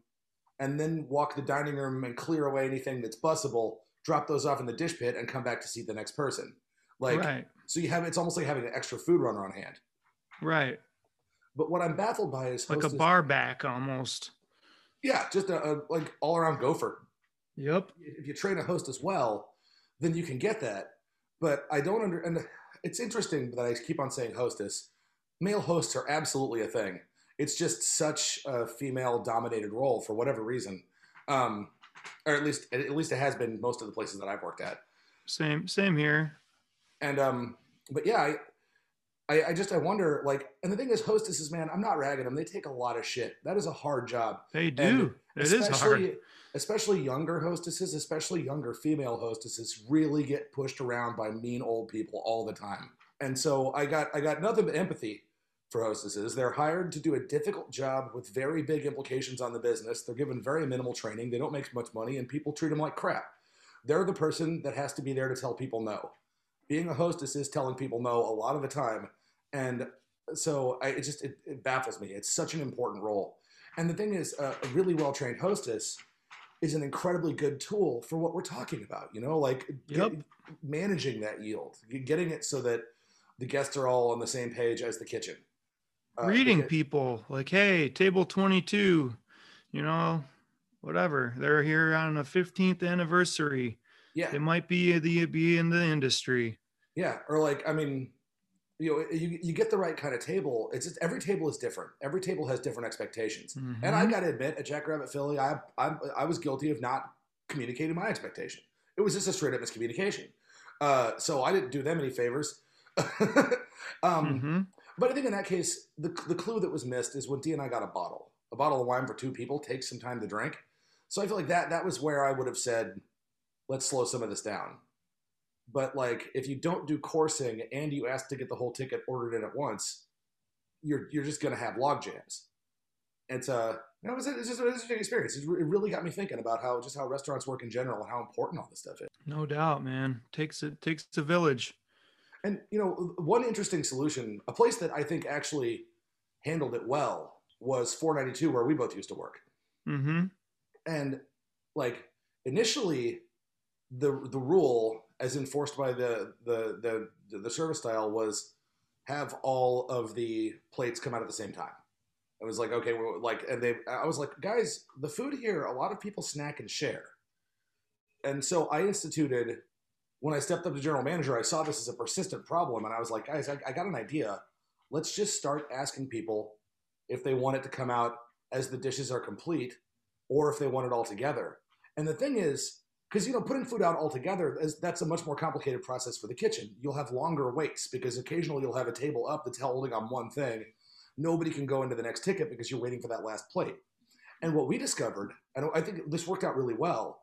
and then walk the dining room and clear away anything that's busable, drop those off in the dish pit, and come back to seat the next person. Like, right. So you have, it's almost like having an extra food runner on hand. Right. But what I'm baffled by is hostess, like a bar back almost. Yeah. Just a, a like all around gopher. Yep. If you train a hostess well, then you can get that. But I don't under, and it's interesting that I keep on saying hostess. Male hosts are absolutely a thing. It's just such a female-dominated role for whatever reason, um, or at least at least it has been most of the places that I've worked at. Same, same here. And um, but yeah, I, I, I just I wonder like, and the thing is, hostesses, man, I'm not ragging them. They take a lot of shit. That is a hard job. They do. And it is hard. Especially younger hostesses, especially younger female hostesses, really get pushed around by mean old people all the time. And so I got I got nothing but empathy for hostesses. They're hired to do a difficult job with very big implications on the business. They're given very minimal training. They don't make much money, and people treat them like crap. They're the person that has to be there to tell people no. Being a hostess is telling people no a lot of the time, and so I, it just it, it baffles me. It's such an important role. And the thing is, uh, a really well-trained hostess is an incredibly good tool for what we're talking about, you know, like yep. get, managing that yield, getting it so that the guests are all on the same page as the kitchen. Uh, Reading because, people like, hey, table twenty-two, you know, whatever. They're here on the fifteenth anniversary. Yeah. They might be, the, be in the industry. Yeah. Or like, I mean, you know, you, you get the right kind of table. It's just, every table is different. Every table has different expectations. Mm-hmm. And I got to admit, at Jackrabbit Philly, I, I I was guilty of not communicating my expectation. It was just a straight up miscommunication. Uh, so I didn't do them any favors. um, mm-hmm. But I think in that case, the the clue that was missed is when Dee and I got a bottle. A bottle of wine for two people takes some time to drink. So I feel like that that was where I would have said, let's slow some of this down. But like, if you don't do coursing and you ask to get the whole ticket ordered in at once, you're you're just going to have log jams. It's a you know, it's it's just an interesting experience. It really got me thinking about how just how restaurants work in general and how important all this stuff is. No doubt, man. Takes it takes a village. And you know, one interesting solution, a place that I think actually handled it well, was four ninety-two, where we both used to work. Mm-hmm. And like initially, the the rule as enforced by the the the the service style was have all of the plates come out at the same time. I was like, okay, well, like, and they, I was like, guys, the food here, a lot of people snack and share. And so I instituted. When I stepped up to general manager, I saw this as a persistent problem. And I was like, guys, I, I got an idea. Let's just start asking people if they want it to come out as the dishes are complete or if they want it all together. And the thing is, because, you know, putting food out all together, that's a much more complicated process for the kitchen. You'll have longer waits because occasionally you'll have a table up that's holding on one thing. Nobody can go into the next ticket because you're waiting for that last plate. And what we discovered, and I think this worked out really well,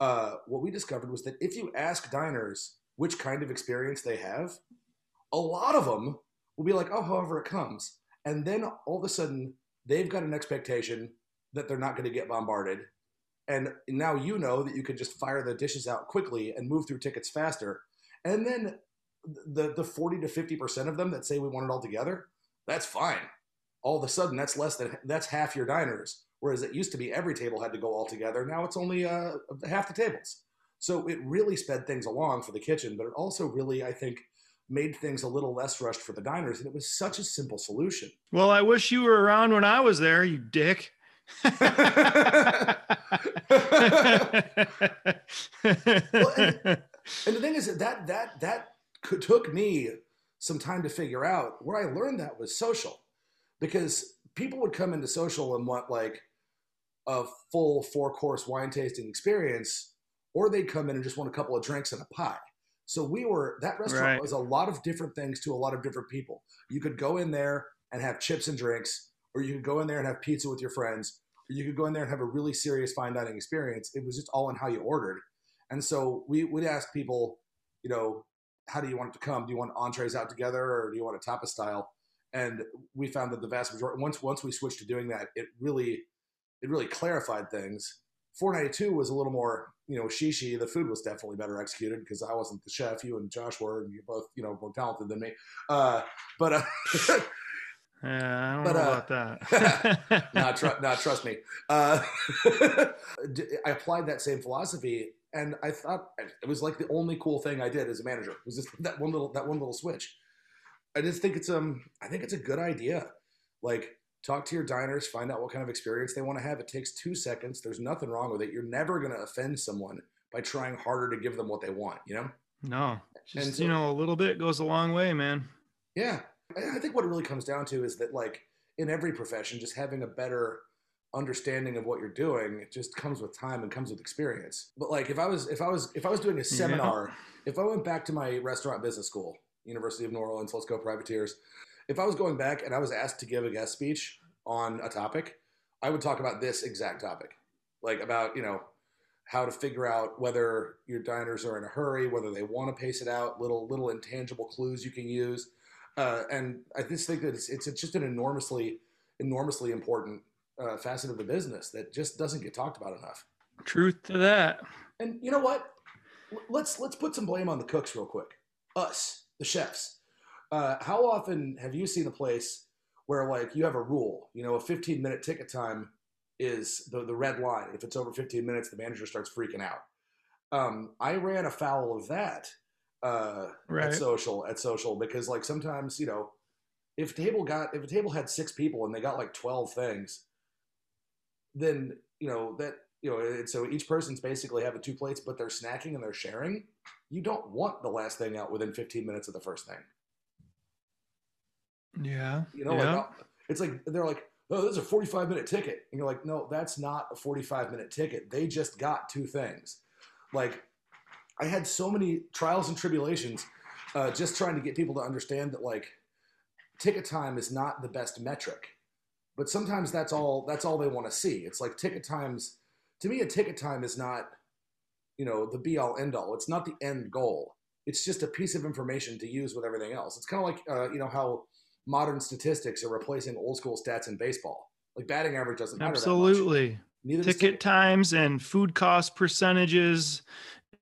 Uh, what we discovered was that if you ask diners which kind of experience they have, a lot of them will be like, oh, however it comes. And then all of a sudden, they've got an expectation that they're not going to get bombarded. And now you know that you can just fire the dishes out quickly and move through tickets faster. And then the, the forty to fifty percent of them that say we want it all together, that's fine. All of a sudden, that's less than, that's half your diners. Whereas it used to be every table had to go all together. Now it's only uh, half the tables. So it really sped things along for the kitchen, but it also really, I think, made things a little less rushed for the diners. And it was such a simple solution. Well, I wish you were around when I was there, you dick. Well, and, and the thing is that that, that, that could, took me some time to figure out. Where I learned that was social, because people would come into social and want like, a full four-course wine tasting experience, or they'd come in and just want a couple of drinks and a pie. So we were, that restaurant right. was a lot of different things to a lot of different people. You could go in there and have chips and drinks, or you could go in there and have pizza with your friends, or you could go in there and have a really serious fine dining experience. It was just all in how you ordered. And so we would ask people, you know, how do you want it to come? Do you want entrees out together, or do you want a tapa style? And we found that the vast majority, once once we switched to doing that, it really, it really clarified things. four ninety-two was a little more, you know, shishi. The food was definitely better executed because I wasn't the chef. You and Josh were, and you're both, you know, more talented than me. Uh, but uh, yeah, I don't but, know uh, about that. not tr- not trust me. Uh, I applied that same philosophy, and I thought it was like the only cool thing I did as a manager. It was just that one little that one little switch. I just think it's um I think it's a good idea. Like, talk to your diners, find out what kind of experience they want to have. It takes two seconds. There's nothing wrong with it. You're never going to offend someone by trying harder to give them what they want, you know? No. Just, and so, you know, a little bit goes a long way, man. Yeah. I think what it really comes down to is that, like, in every profession, just having a better understanding of what you're doing, it just comes with time and comes with experience. But like, if I was if I was if I was doing a seminar, yeah. if I went back to my restaurant business school, University of New Orleans, let's go privateers. If I was going back and I was asked to give a guest speech on a topic, I would talk about this exact topic, like about, you know, how to figure out whether your diners are in a hurry, whether they want to pace it out, little little intangible clues you can use. Uh, and I just think that it's, it's just an enormously, enormously important uh, facet of the business that just doesn't get talked about enough. Truth to that. And you know what? Let's, let's put some blame on the cooks real quick. Us. The chefs. Uh, how often have you seen a place where, like, you have a rule, you know, a fifteen minute ticket time is the, the red line. If it's over fifteen minutes, the manager starts freaking out. Um, I ran afoul of that uh, right. at social at social because like sometimes, you know, if table got if a table had six people and they got like twelve things, then you know that you know it, so each person's basically having two plates, but they're snacking and they're sharing. You don't want the last thing out within fifteen minutes of the first thing. Yeah, you know, yeah. Like, it's like they're like, oh, this is a forty-five minute ticket, and you're like, no, that's not a forty-five minute ticket. They just got two things. Like, I had so many trials and tribulations uh, just trying to get people to understand that, like, ticket time is not the best metric. But sometimes that's all that's all they want to see. It's like ticket times – to me, a ticket time is not, you know, the be-all, end-all. It's not the end goal. It's just a piece of information to use with everything else. It's kind of like, uh, you know, how modern statistics are replacing old-school stats in baseball. Like, batting average doesn't matter Absolutely. That much. Neither ticket times and food cost percentages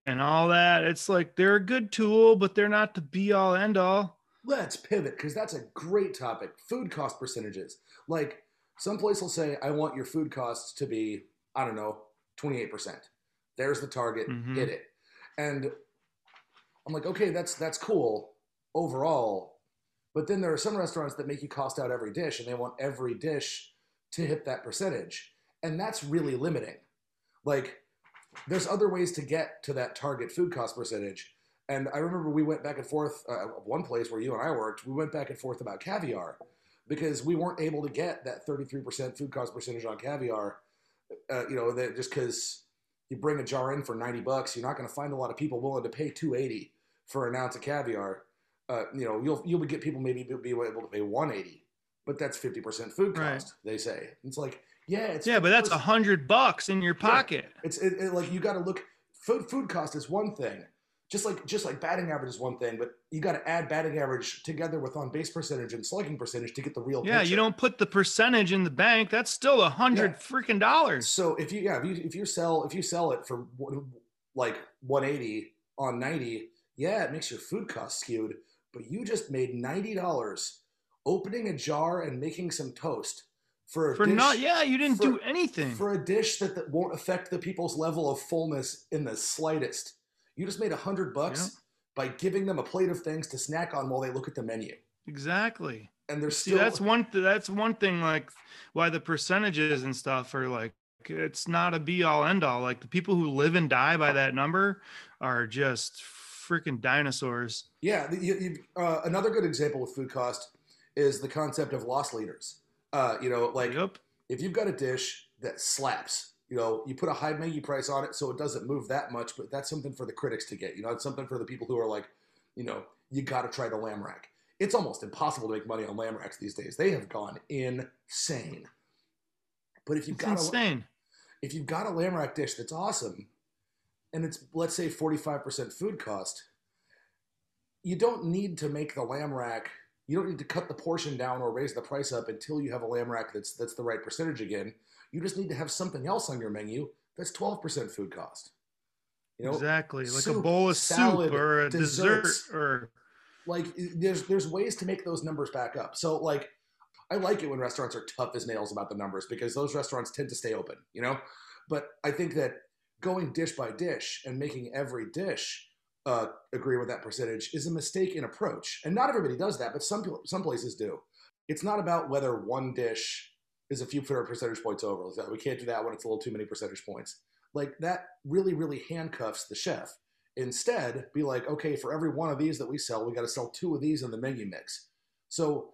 and all that. It's like they're a good tool, but they're not the be-all, end-all. Let's pivot because that's a great topic. Food cost percentages. Like someplace will say, I want your food costs to be, I don't know, twenty-eight percent. There's the target. Mm-hmm. Hit it. And I'm like, okay, that's that's cool overall. But then there are some restaurants that make you cost out every dish, and they want every dish to hit that percentage. And that's really limiting. Like, there's other ways to get to that target food cost percentage. And I remember we went back and forth, uh, one place where you and I worked, we went back and forth about caviar because we weren't able to get that thirty-three percent food cost percentage on caviar. Uh, you know, that just because you bring a jar in for ninety bucks, you're not going to find a lot of people willing to pay two eighty for an ounce of caviar. Uh, you know, you'll you'll get people maybe be able to pay one eighty, but that's fifty percent food cost, right. They say. It's like, yeah, it's yeah, but that's a hundred bucks in your pocket. Yeah. It's it, it, like you got to look. Food food cost is one thing, just like just like batting average is one thing, but you got to add batting average together with on base percentage and slugging percentage to get the real. Yeah, picture. You don't put the percentage in the bank. That's still a hundred yeah. freaking dollars. So if you yeah if you if you sell if you sell it for like one eighty on ninety, yeah, it makes your food cost skewed. But you just made ninety dollars opening a jar and making some toast. For, a for dish, not, yeah, you didn't for, do anything. For a dish that, that won't affect the people's level of fullness in the slightest. You just made a hundred bucks yeah. by giving them a plate of things to snack on while they look at the menu. Exactly. And there's still See, that's one. Th- that's one thing. Like why the percentages and stuff are like it's not a be all end all. Like the people who live and die by that number are just freaking dinosaurs. Yeah. You, you, uh, another good example with food cost is the concept of loss leaders. Uh, you know, like yep. if you've got a dish that slaps, you know, you put a high menu price on it so it doesn't move that much, but that's something for the critics to get. You know, it's something for the people who are like, you know, you got to try the lamb rack. It's almost impossible to make money on lamb racks these days. They have gone insane. But if you've got insane. A, if you've got a lamb rack dish that's awesome, and it's let's say forty-five percent food cost, you don't need to make the lamb rack. You don't need to cut the portion down or raise the price up until you have a lamb rack that's that's the right percentage again. You just need to have something else on your menu that's twelve percent food cost. You know, exactly, like soup, a bowl of salad, soup or a desserts, dessert or like there's there's ways to make those numbers back up. So like I like it when restaurants are tough as nails about the numbers because those restaurants tend to stay open, you know? But I think that going dish by dish and making every dish Uh, agree with that percentage is a mistake in approach, and not everybody does that, but some some places do. It's not about whether one dish is a few percentage points over. It's like, we can't do that when it's a little too many percentage points. Like that really, really handcuffs the chef. Instead, be like, okay, for every one of these that we sell, we got to sell two of these in the menu mix. So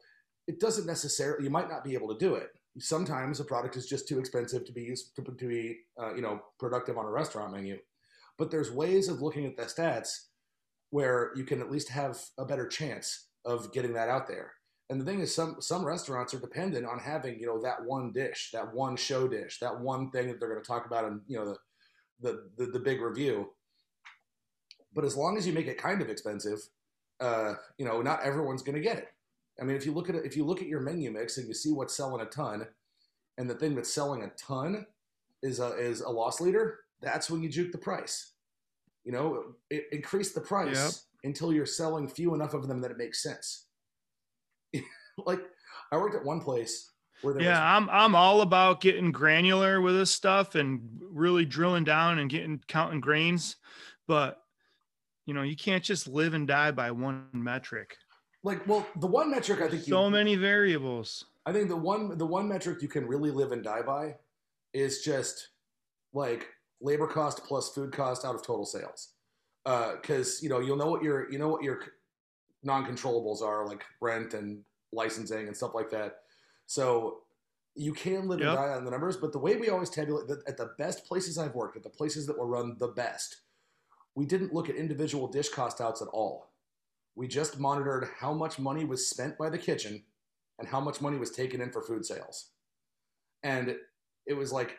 it doesn't necessarily. You might not be able to do it. Sometimes a product is just too expensive to be used to, to be uh, you know productive on a restaurant menu. But there's ways of looking at the stats where you can at least have a better chance of getting that out there. And the thing is, some some restaurants are dependent on having, you know, that one dish, that one show dish, that one thing that they're going to talk about in, you know, the the the, the big review. But as long as you make it kind of expensive, uh, you know, not everyone's going to get it. I mean, if you look at if you look at your menu mix and you see what's selling a ton, and the thing that's selling a ton is a is a loss leader. That's when you juke the price, you know, it, increase the price yep. until you're selling few enough of them that it makes sense. Like I worked at one place Yeah, I'm I'm all about getting granular with this stuff and really drilling down and getting counting grains, but you know, you can't just live and die by one metric. Like, well, the one metric I think so you, many variables. I think the one the one metric you can really live and die by is just like labor cost plus food cost out of total sales, because uh, you know you'll know what your you know what your non-controllables are, like rent and licensing and stuff like that. So you can live yep. and die on the numbers, but the way we always tabulate the, at the best places I've worked, at the places that were run the best, we didn't look at individual dish cost outs at all. We just monitored how much money was spent by the kitchen and how much money was taken in for food sales. And it was like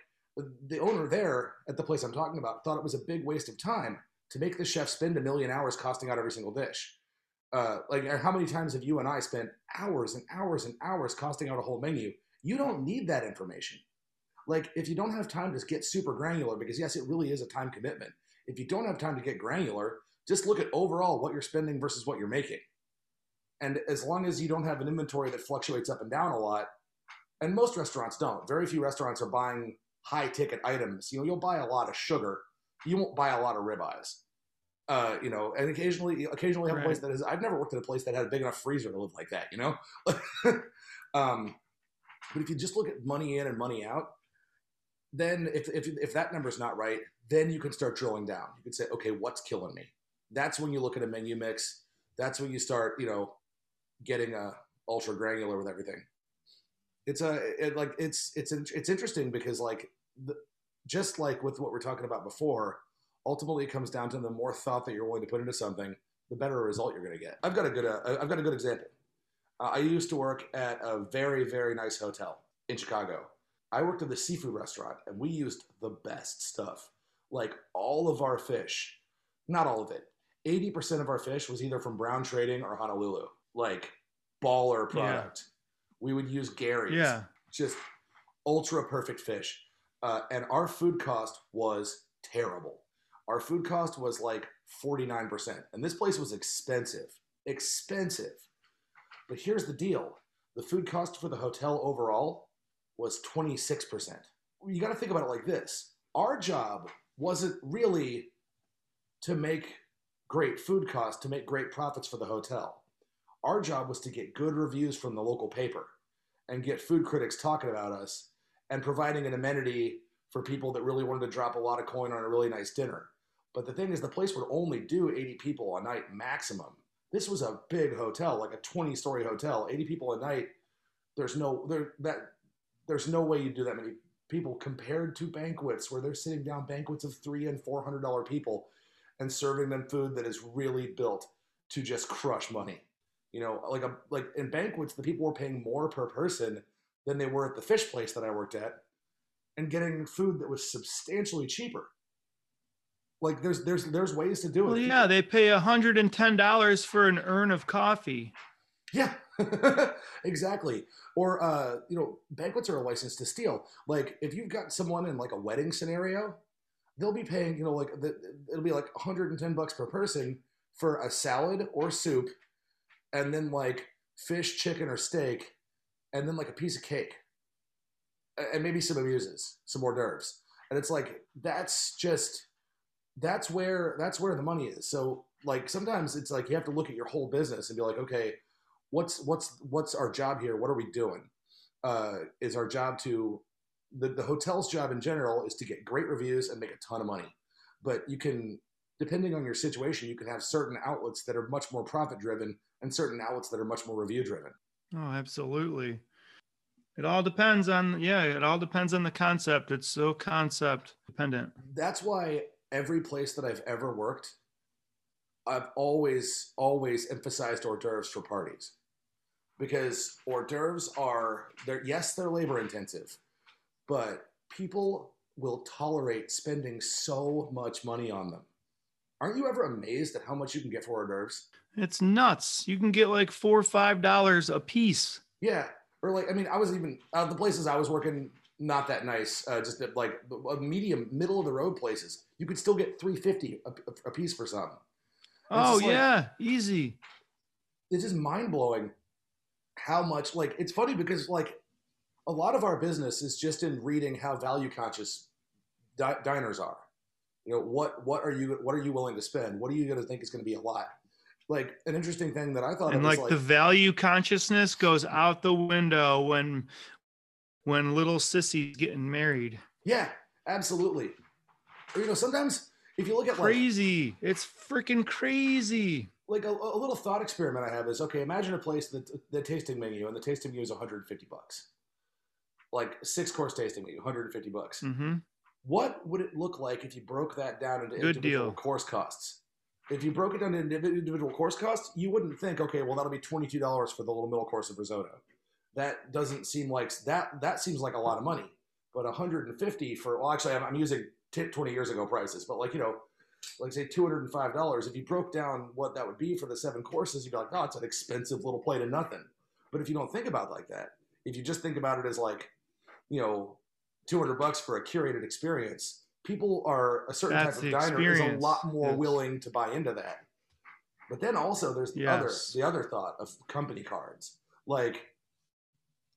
the owner there at the place I'm talking about thought it was a big waste of time to make the chef spend a million hours costing out every single dish. Uh, like, how many times have you and I spent hours and hours and hours costing out a whole menu? You don't need that information. Like, if you don't have time to get super granular, because yes, it really is a time commitment. If you don't have time to get granular, just look at overall what you're spending versus what you're making. And as long as you don't have an inventory that fluctuates up and down a lot, and most restaurants don't. Very few restaurants are buying high ticket items. You know, you'll buy a lot of sugar. You won't buy a lot of ribeyes. Uh, you know, and occasionally, occasionally have right. a place that is, I've never worked at a place that had a big enough freezer to live like that, you know? um, but if you just look at money in and money out, then if, if, if that number's not right, then you can start drilling down. You can say, okay, what's killing me? That's when you look at a menu mix. That's when you start, you know, getting a ultra granular with everything. It's a, it, like, it's, it's, it's interesting because like, the, just like with what we're talking about before, ultimately, it comes down to the more thought that you're willing to put into something, the better a result you're going to get. I've got a good, uh, I've got a good example. Uh, I used to work at a very, very nice hotel in Chicago. I worked at the seafood restaurant, and we used the best stuff. Like all of our fish, not all of it. eighty percent of our fish was either from Brown Trading or Honolulu. Like baller product. Yeah. We would use Gary's. Yeah. Just ultra perfect fish, uh, and our food cost was terrible. Our food cost was like forty-nine percent. And this place was expensive, expensive. But here's the deal. The food cost for the hotel overall was twenty-six percent. You got to think about it like this. Our job wasn't really to make great food costs, to make great profits for the hotel. Our job was to get good reviews from the local paper and get food critics talking about us and providing an amenity for people that really wanted to drop a lot of coin on a really nice dinner. But the thing is, the place would only do eighty people a night maximum. This was a big hotel, like a twenty-story hotel, eighty people a night. There's no there that there's no way you do that many people compared to banquets where they're sitting down banquets of three and four hundred dollar people and serving them food that is really built to just crush money. You know, like a like in banquets, the people were paying more per person than they were at the fish place that I worked at, and getting food that was substantially cheaper. Like there's there's there's ways to do well, it. Yeah, they pay one hundred ten dollars for an urn of coffee. Yeah, exactly. Or, uh, you know, banquets are a license to steal. Like if you've got someone in like a wedding scenario, they'll be paying, you know, like the, it'll be like one hundred ten bucks per person for a salad or soup, and then like fish, chicken, or steak, and then like a piece of cake. And maybe some amuses, some hors d'oeuvres. And it's like, that's just, that's where, that's where the money is. So like, sometimes it's like, you have to look at your whole business and be like, okay, what's, what's, what's our job here? What are we doing? Uh, is our job to, the, the hotel's job in general is to get great reviews and make a ton of money. But you can, depending on your situation, you can have certain outlets that are much more profit driven and certain outlets that are much more review driven. Oh, absolutely. It all depends on, yeah, it all depends on the concept. It's so concept dependent. That's why every place that I've ever worked, I've always, always emphasized hors d'oeuvres for parties. Because hors d'oeuvres are, they're, yes, they're labor intensive, but people will tolerate spending so much money on them. Aren't you ever amazed at how much you can get for hors d'oeuvres? It's nuts. You can get like four or five dollars a piece. Yeah. Or like, I mean, I was even, uh, the places I was working, not that nice, uh, just at like a medium, middle of the road places, you could still get three fifty a, a piece for some. And oh yeah, like, easy. It's just mind blowing how much, like, it's funny because like a lot of our business is just in reading how value conscious di diners are. You know, what what are you what are you willing to spend? What are you going to think is going to be a lot? Like an interesting thing that I thought. And of like, was like the value consciousness goes out the window when when little sissy's getting married. Yeah, absolutely. Or, you know, sometimes if you look at crazy, like, it's freaking crazy. Like a, a little thought experiment I have is, okay, imagine a place that the tasting menu, and the tasting menu is one hundred fifty bucks. Like six course tasting menu, one hundred fifty bucks. Mm-hmm. What would it look like if you broke that down into Good individual deal. course costs? If you broke it down into individual course costs, you wouldn't think, okay, well, that'll be twenty-two dollars for the little middle course of risotto. That doesn't seem like that. That seems like a lot of money, but one hundred fifty for, well, actually I'm, I'm using twenty years ago prices, but like, you know, like say two hundred five dollars. If you broke down what that would be for the seven courses, you'd be like, oh, it's an expensive little plate of nothing. But if you don't think about it like that, if you just think about it as like, you know, two hundred bucks for a curated experience, people are a certain That's type of diner experience. is a lot more yes. willing to buy into that. But then also there's the yes. other, the other thought of company cards. Like,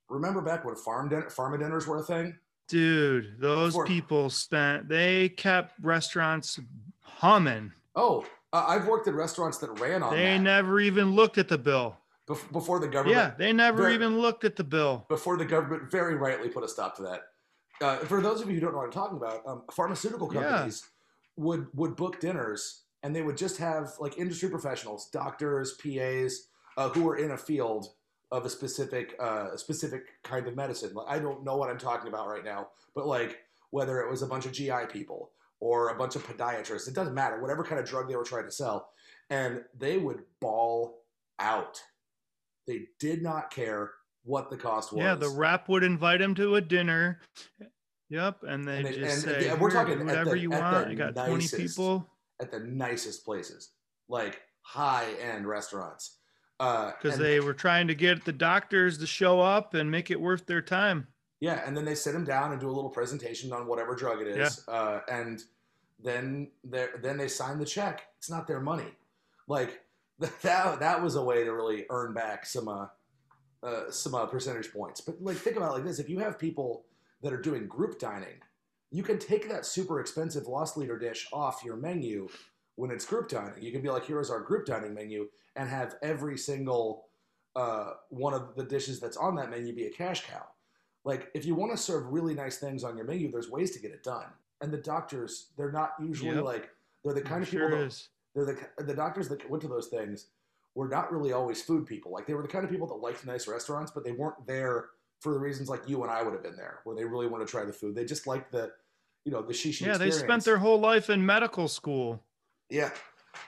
remember back when farm din farm dinners were a thing? Dude, those Before. people spent, they kept restaurants humming. Oh, uh, I've worked at restaurants that ran on They that. never even looked at the bill. Bef before the government. Yeah, they never very, even looked at the bill. Before the government very rightly put a stop to that. Uh, for those of you who don't know what I'm talking about, um, pharmaceutical companies yeah. would, would book dinners, and they would just have like industry professionals, doctors, P As, uh, who were in a field of a specific uh, a specific kind of medicine. I don't know what I'm talking about right now, but like whether it was a bunch of G I people or a bunch of podiatrists, it doesn't matter, whatever kind of drug they were trying to sell. And they would ball out. They did not care what the cost was. Yeah, the rep would invite him to a dinner. Yep, and they just and, say, and we're talking whatever the, you want, you got nicest, twenty people. At the nicest places, like high-end restaurants. Because uh, they were trying to get the doctors to show up and make it worth their time. Yeah, and then they sit them down and do a little presentation on whatever drug it is, yeah. uh, and then then they sign the check. It's not their money. Like that that was a way to really earn back some uh, uh, some uh, percentage points. But like think about it like this: if you have people that are doing group dining, you can take that super expensive loss leader dish off your menu. When it's group dining, you can be like, here's our group dining menu, and have every single uh, one of the dishes that's on that menu be a cash cow. Like, if you want to serve really nice things on your menu, there's ways to get it done. And the doctors, they're not usually yep. like, they're the kind it of people sure that, is. they're the, the doctors that went to those things were not really always food people. Like, they were the kind of people that liked nice restaurants, but they weren't there for the reasons like you and I would have been there, where they really want to try the food. They just liked the, you know, the shishi yeah, experience. Yeah, they spent their whole life in medical school. Yeah,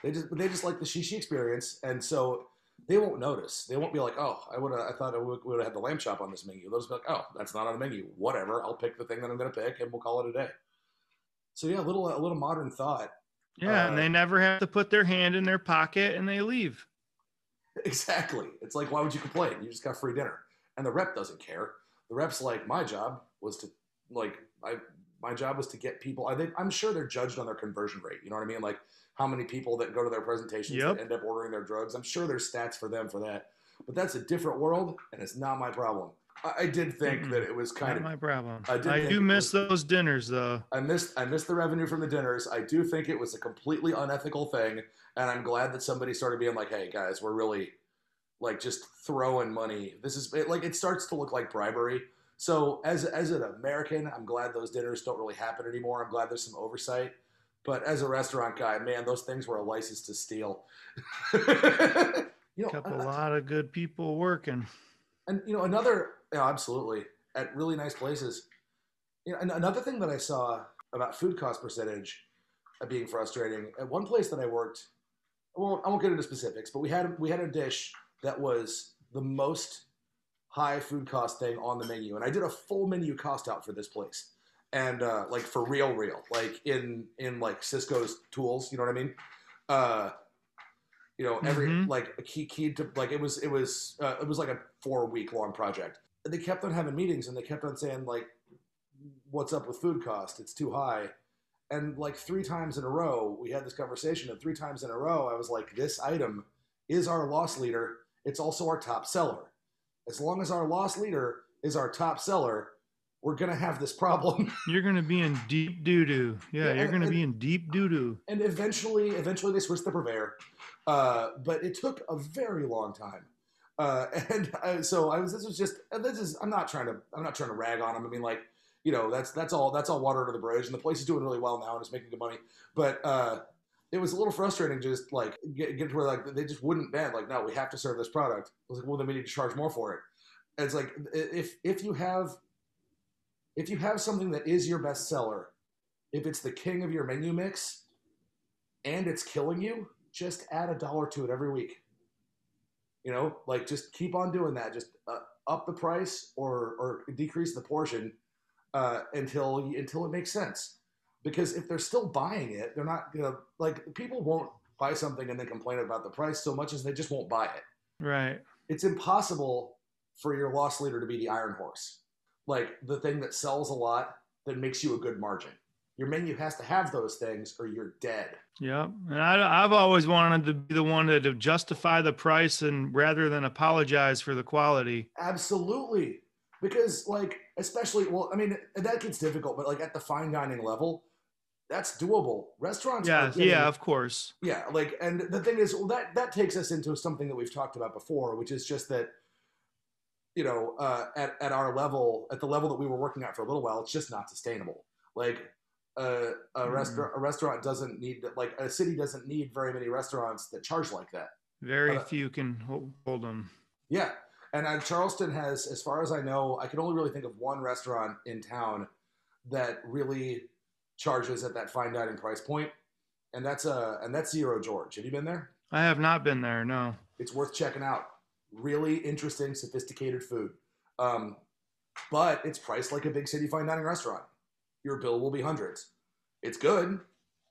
they just they just like the shishi experience, and so they won't notice. They won't be like, oh, I would I thought I would have had the lamb chop on this menu. They'll just be like, oh, that's not on the menu. Whatever, I'll pick the thing that I'm going to pick, and we'll call it a day. So yeah, a little a little modern thought. Yeah, uh, and they never have to put their hand in their pocket, and they leave. Exactly. It's like, why would you complain? You just got free dinner, and the rep doesn't care. The rep's like, my job was to like I my job was to get people. I think I'm sure they're judged on their conversion rate. You know what I mean? Like, how many people that go to their presentations yep. that end up ordering their drugs. I'm sure there's stats for them for that, but that's a different world, and it's not my problem. I, I did think mm-hmm. that it was kind not of my problem. I, I do miss was, those dinners though. I missed, I missed the revenue from the dinners. I do think it was a completely unethical thing. And I'm glad that somebody started being like, hey guys, we're really like just throwing money. This is it, like, it starts to look like bribery. So as, as an American, I'm glad those dinners don't really happen anymore. I'm glad there's some oversight. But as a restaurant guy, man, those things were a license to steal. you know, kept a lot of good people working. And, you know, another, you know, absolutely, at really nice places. You know, and another thing that I saw about food cost percentage being frustrating, at one place that I worked, well, I won't get into specifics, but we had, we had a dish that was the most high food cost thing on the menu. And I did a full menu cost out for this place. And uh, like for real, real, like in, in like Cisco's tools, you know what I mean? Uh, you know, every, mm-hmm. like a key, key to like, it was, it was, uh, it was like a four week long project. And they kept on having meetings and they kept on saying like, what's up with food cost? It's too high. And like three times in a row, we had this conversation, and three times in a row, I was like, this item is our loss leader. It's also our top seller. As long as our loss leader is our top seller, we're going to have this problem. You're going to be in deep doo-doo. Yeah, yeah you're going to be in deep doo-doo. And eventually, eventually they switched the purveyor. Uh, but it took a very long time. Uh, and I, so I was, this was just, this is, I'm not trying to, I'm not trying to rag on them. I mean, like, you know, that's, that's all, that's all water under the bridge, and the place is doing really well now and it's making good money. But, uh, it was a little frustrating just like get, get to where like, they just wouldn't bend. Like, no, we have to serve this product. I was like, well, then we need to charge more for it. And it's like, if, if you have, if you have something that is your best seller, if it's the king of your menu mix and it's killing you, just add a dollar to it every week. You know, like just keep on doing that. Just uh, up the price or or decrease the portion uh, until until it makes sense. Because if they're still buying it, they're not gonna, you know, like people won't buy something and then complain about the price so much as they just won't buy it. Right. It's impossible for your loss leader to be the iron horse, like the thing that sells a lot that makes you a good margin. Your menu has to have those things or you're dead. Yeah. And I, I've always wanted to be the one to, to justify the price and rather than apologize for the quality. Absolutely. Because like, especially, well, I mean, that gets difficult, but like at the fine dining level, that's doable. Restaurants. Yeah. Getting, yeah, of course. Yeah. Like, and the thing is, well, that, that takes us into something that we've talked about before, which is just that, you know, uh, at, at our level, at the level that we were working at for a little while, it's just not sustainable. Like, Uh, a, mm. restaurant, a restaurant doesn't need, like a city doesn't need very many restaurants that charge like that. Very uh, few can hold, hold them. Yeah. And uh, Charleston has, as far as I know, I can only really think of one restaurant in town that really charges at that fine dining price point. And that's, uh, and that's Zero George. Have you been there? I have not been there. No. It's worth checking out. Really interesting, sophisticated food. Um, but it's priced like a big city fine dining restaurant. Your bill will be hundreds. It's good.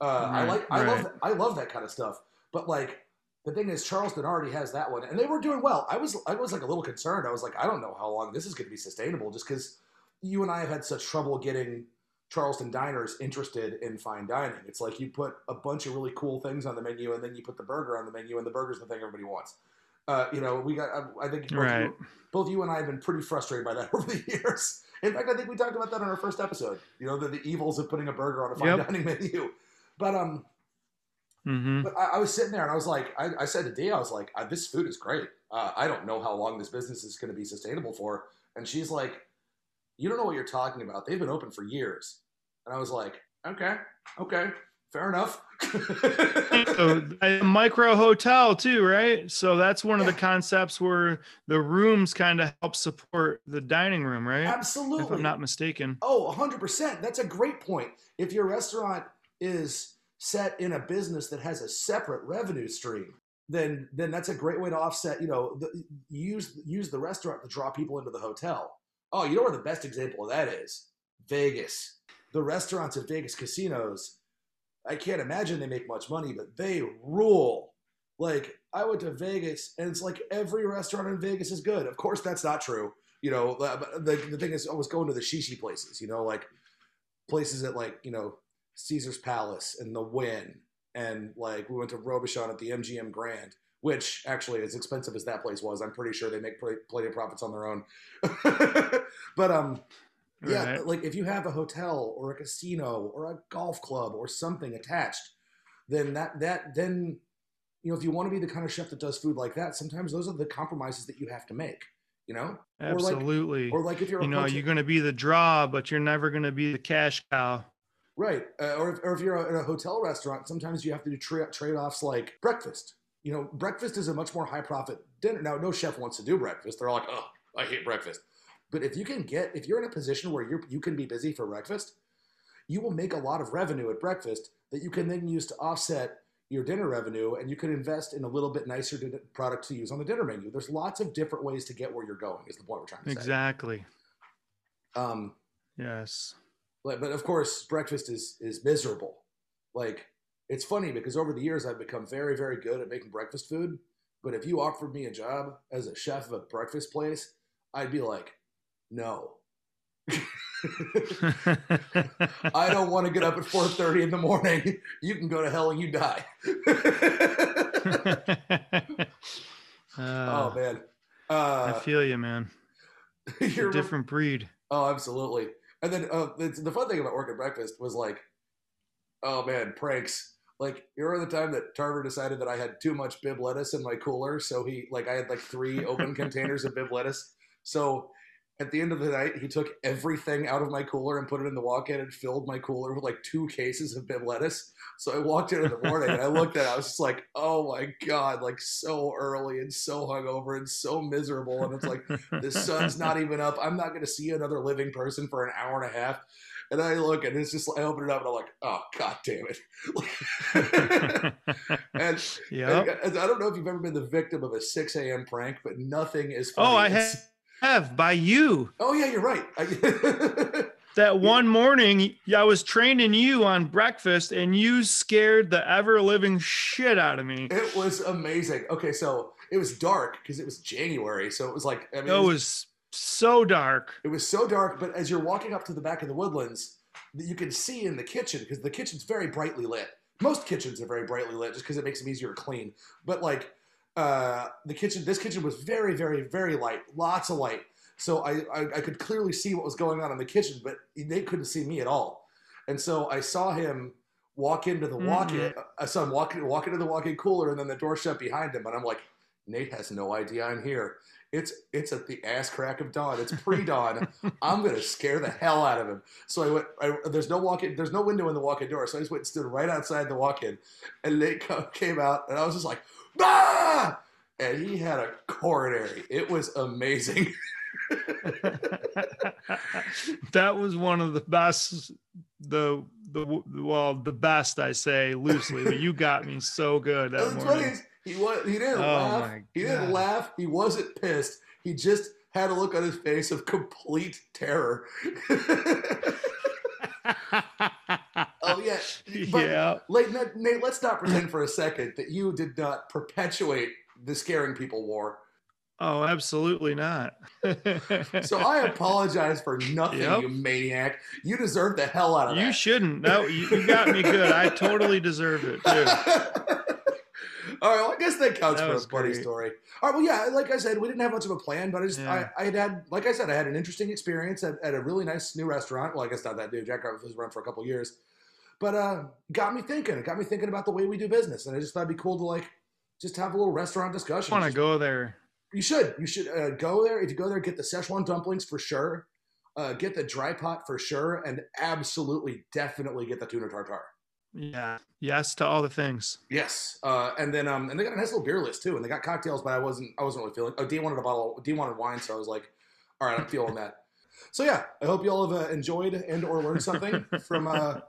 Uh, right, I like. I right. love. That, I love that kind of stuff. But like, the thing is, Charleston already has that one, and they were doing well. I was. I was like a little concerned. I was like, I don't know how long this is going to be sustainable, just because you and I have had such trouble getting Charleston diners interested in fine dining. It's like you put a bunch of really cool things on the menu, and then you put the burger on the menu, and the burger's the thing everybody wants. Uh, you know, we got. I, I think both, right. you, both you and I have been pretty frustrated by that over the years. In fact, I think we talked about that on our first episode. You know, the, the evils of putting a burger on a fine yep. dining menu. But um, mm-hmm. but I, I was sitting there and I was like, I, I said to Dee, I was like, I, this food is great. Uh, I don't know how long this business is going to be sustainable for. And she's like, you don't know what you're talking about. They've been open for years. And I was like, okay, okay, fair enough. So, a micro hotel too, right? So that's one yeah. of the concepts where the rooms kind of help support the dining room, right? Absolutely. If I'm not mistaken. Oh, one hundred percent. That's a great point. If your restaurant is set in a business that has a separate revenue stream, then then that's a great way to offset, you know, the, use use the restaurant to draw people into the hotel. Oh, you know where the best example of that is? Vegas. The restaurants at Vegas casinos, I can't imagine they make much money, but they rule. Like, I went to Vegas, and it's like every restaurant in Vegas is good. Of course, that's not true. You know, the, the thing is, I was going to the shishi places, you know, like places at, like, you know, Caesar's Palace and the Wynn. And, like, we went to Robichon at the M G M Grand, which, actually, as expensive as that place was, I'm pretty sure they make plenty of profits on their own. But, um... yeah, right. Like if you have a hotel or a casino or a golf club or something attached, then that that then you know if you want to be the kind of chef that does food like that, sometimes those are the compromises that you have to make. You know, absolutely. Or like, or like if you're you know you're going to be the draw, but you're never going to be the cash cow. Right, uh, or if, or if you're in a hotel restaurant, sometimes you have to do tra- trade-offs like breakfast. You know, breakfast is a much more high-profit dinner. Now, no chef wants to do breakfast. They're all like, oh, I hate breakfast. But if you can get, if you're in a position where you you can be busy for breakfast, you will make a lot of revenue at breakfast that you can then use to offset your dinner revenue, and you can invest in a little bit nicer product to use on the dinner menu. There's lots of different ways to get where you're going is the point we're trying to exactly. say. Exactly. Um, yes. But, but of course, breakfast is is miserable. Like, it's funny because over the years, I've become very, very good at making breakfast food. But if you offered me a job as a chef of a breakfast place, I'd be like, no. I don't want to get up at four thirty in the morning. You can go to hell and you die. uh, oh, man. Uh, I feel you, man. You're a different breed. Oh, absolutely. And then uh, the fun thing about Orchid Breakfast was like, oh man, pranks. Like, you remember the time that Tarver decided that I had too much bib lettuce in my cooler? So he, like, I had like three open containers of bib lettuce. So at the end of the night, he took everything out of my cooler and put it in the walk-in and filled my cooler with like two cases of bib lettuce. So I walked in in the morning and I looked at it. I was just like, oh my God, like so early and so hungover and so miserable. And it's like, the sun's not even up. I'm not going to see another living person for an hour and a half. And I look and it's just, I open it up and I'm like, oh, God damn it. and, yep. and I don't know if you've ever been the victim of a six a.m. prank, but nothing is funny. Oh, I had. Have by you. Oh yeah, you're right. That one morning I was training you on breakfast and you scared the ever living shit out of me. It was amazing. Okay, so it was dark because it was January, so it was like, I mean, it, was, it was so dark. It was so dark, but as you're walking up to the back of the Woodlands, you can see in the kitchen, because the kitchen's very brightly lit. Most kitchens are very brightly lit just because it makes them easier to clean. But like, Uh, the kitchen, this kitchen was very, very, very light, lots of light. So I, I, I could clearly see what was going on in the kitchen, but they couldn't see me at all. And so I saw him walk into the mm-hmm. walk-in, I saw him walk, walk into the walk-in cooler, and then the door shut behind him. And I'm like, Nate has no idea I'm here. It's, it's at the ass crack of dawn. It's pre-dawn. I'm going to scare the hell out of him. So I went, I, there's no walk-in, there's no window in the walk-in door. So I just went and stood right outside the walk-in, and Nate came out and I was just like, ah! And he had a coronary. It was amazing. That was one of the best, the, the, well, the best, I say loosely, but you got me so good that morning. Funny. He, was, he didn't oh laugh. He didn't laugh. He wasn't pissed. He just had a look on his face of complete terror. Oh yeah, but yeah. Like, Nate, let's not pretend for a second that you did not perpetuate the scaring people war. Oh, absolutely not. So I apologize for nothing, yep. You maniac. You deserve the hell out of it. You that. Shouldn't. No, you, you got me good. I totally deserved it too. All right, well, I guess that counts that for a funny great. Story. All right, well, yeah, like I said, we didn't have much of a plan, but I just, yeah. I, I had had, like I said, I had an interesting experience at, at a really nice new restaurant. Well, I guess not that new. Jackrabbit was run for a couple of years. But uh, got me thinking. It got me thinking about the way we do business. And I just thought it'd be cool to, like, just have a little restaurant discussion. I want to go there. You should. You should uh, go there. If you go there, get the Szechuan dumplings for sure. Uh, get the dry pot for sure. And absolutely, definitely get the tuna tartare. Yeah. Yes to all the things. Yes. Uh, and then um, and they got a nice little beer list too, and they got cocktails, but I wasn't I wasn't really feeling. Oh, D wanted a bottle. D wanted wine, so I was like, all right, I'm feeling that. So yeah, I hope you all have uh, enjoyed and or learned something from uh,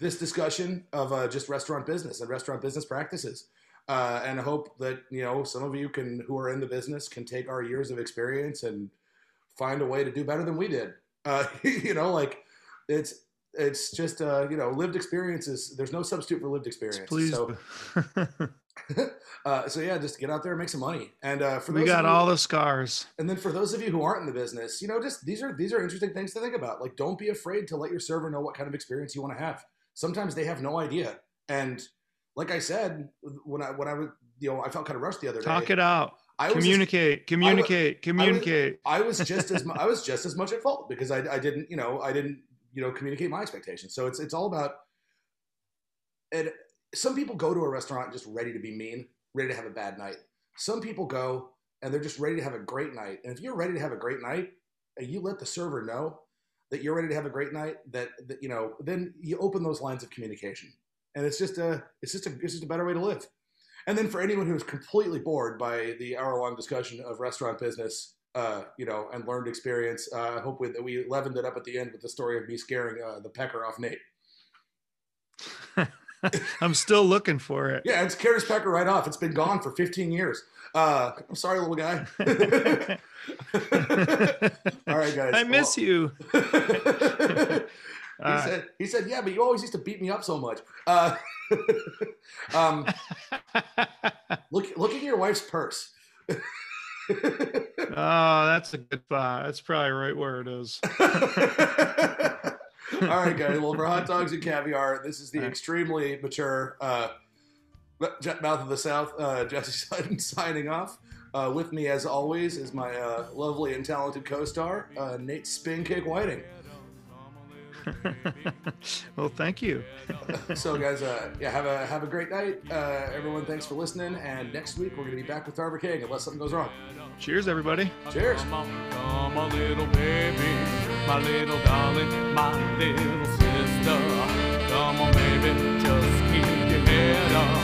this discussion of uh, just restaurant business and restaurant business practices. Uh, and I hope that, you know, some of you can who are in the business can take our years of experience and find a way to do better than we did. Uh, you know, like it's. It's just, uh, you know, lived experiences. There's no substitute for lived experience. Please. So, uh, so yeah, just get out there and make some money. And uh, for we those got all you, the scars. And then for those of you who aren't in the business, you know, just these are these are interesting things to think about. Like, don't be afraid to let your server know what kind of experience you want to have. Sometimes they have no idea. And like I said, when I when I was, you know, I felt kind of rushed the other day. Talk it out. I communicate, just, communicate, I was, communicate. I was, I was just as I was just as much at fault because I I didn't you know I didn't. you know, communicate my expectations. So it's, it's all about, and some people go to a restaurant just ready to be mean, ready to have a bad night. Some people go and they're just ready to have a great night. And if you're ready to have a great night and you let the server know that you're ready to have a great night, that, that you know, then you open those lines of communication. And it's just a, it's just a, it's just a better way to live. And then for anyone who's completely bored by the hour long discussion of restaurant business, Uh, you know, and learned experience. Uh, I hope we, that we leavened it up at the end with the story of me scaring uh, the pecker off Nate. I'm still looking for it. Yeah, it's scared his pecker right off. It's been gone for fifteen years. Uh, I'm sorry, little guy. All right, guys. I miss well, you. he, uh, said, he said, yeah, but you always used to beat me up so much. Uh, um, look, look at your wife's purse. Oh, that's a good thought. That's probably right where it is. All right, guys. Well, for Hot Dogs and Caviar, this is the extremely mature uh, Mouth of the South, uh, Jesse Sutton, signing off. Uh, with me, as always, is my uh, lovely and talented co-star, uh, Nate Spincake Whiting. Well, thank you. So, guys, uh, yeah, have a have a great night. Uh, everyone, thanks for listening. And next week, we're going to be back with Tarver King, unless something goes wrong. Cheers, everybody. Cheers. Come on, little baby, my little darling, my little sister. Come on, baby, just keep your head up.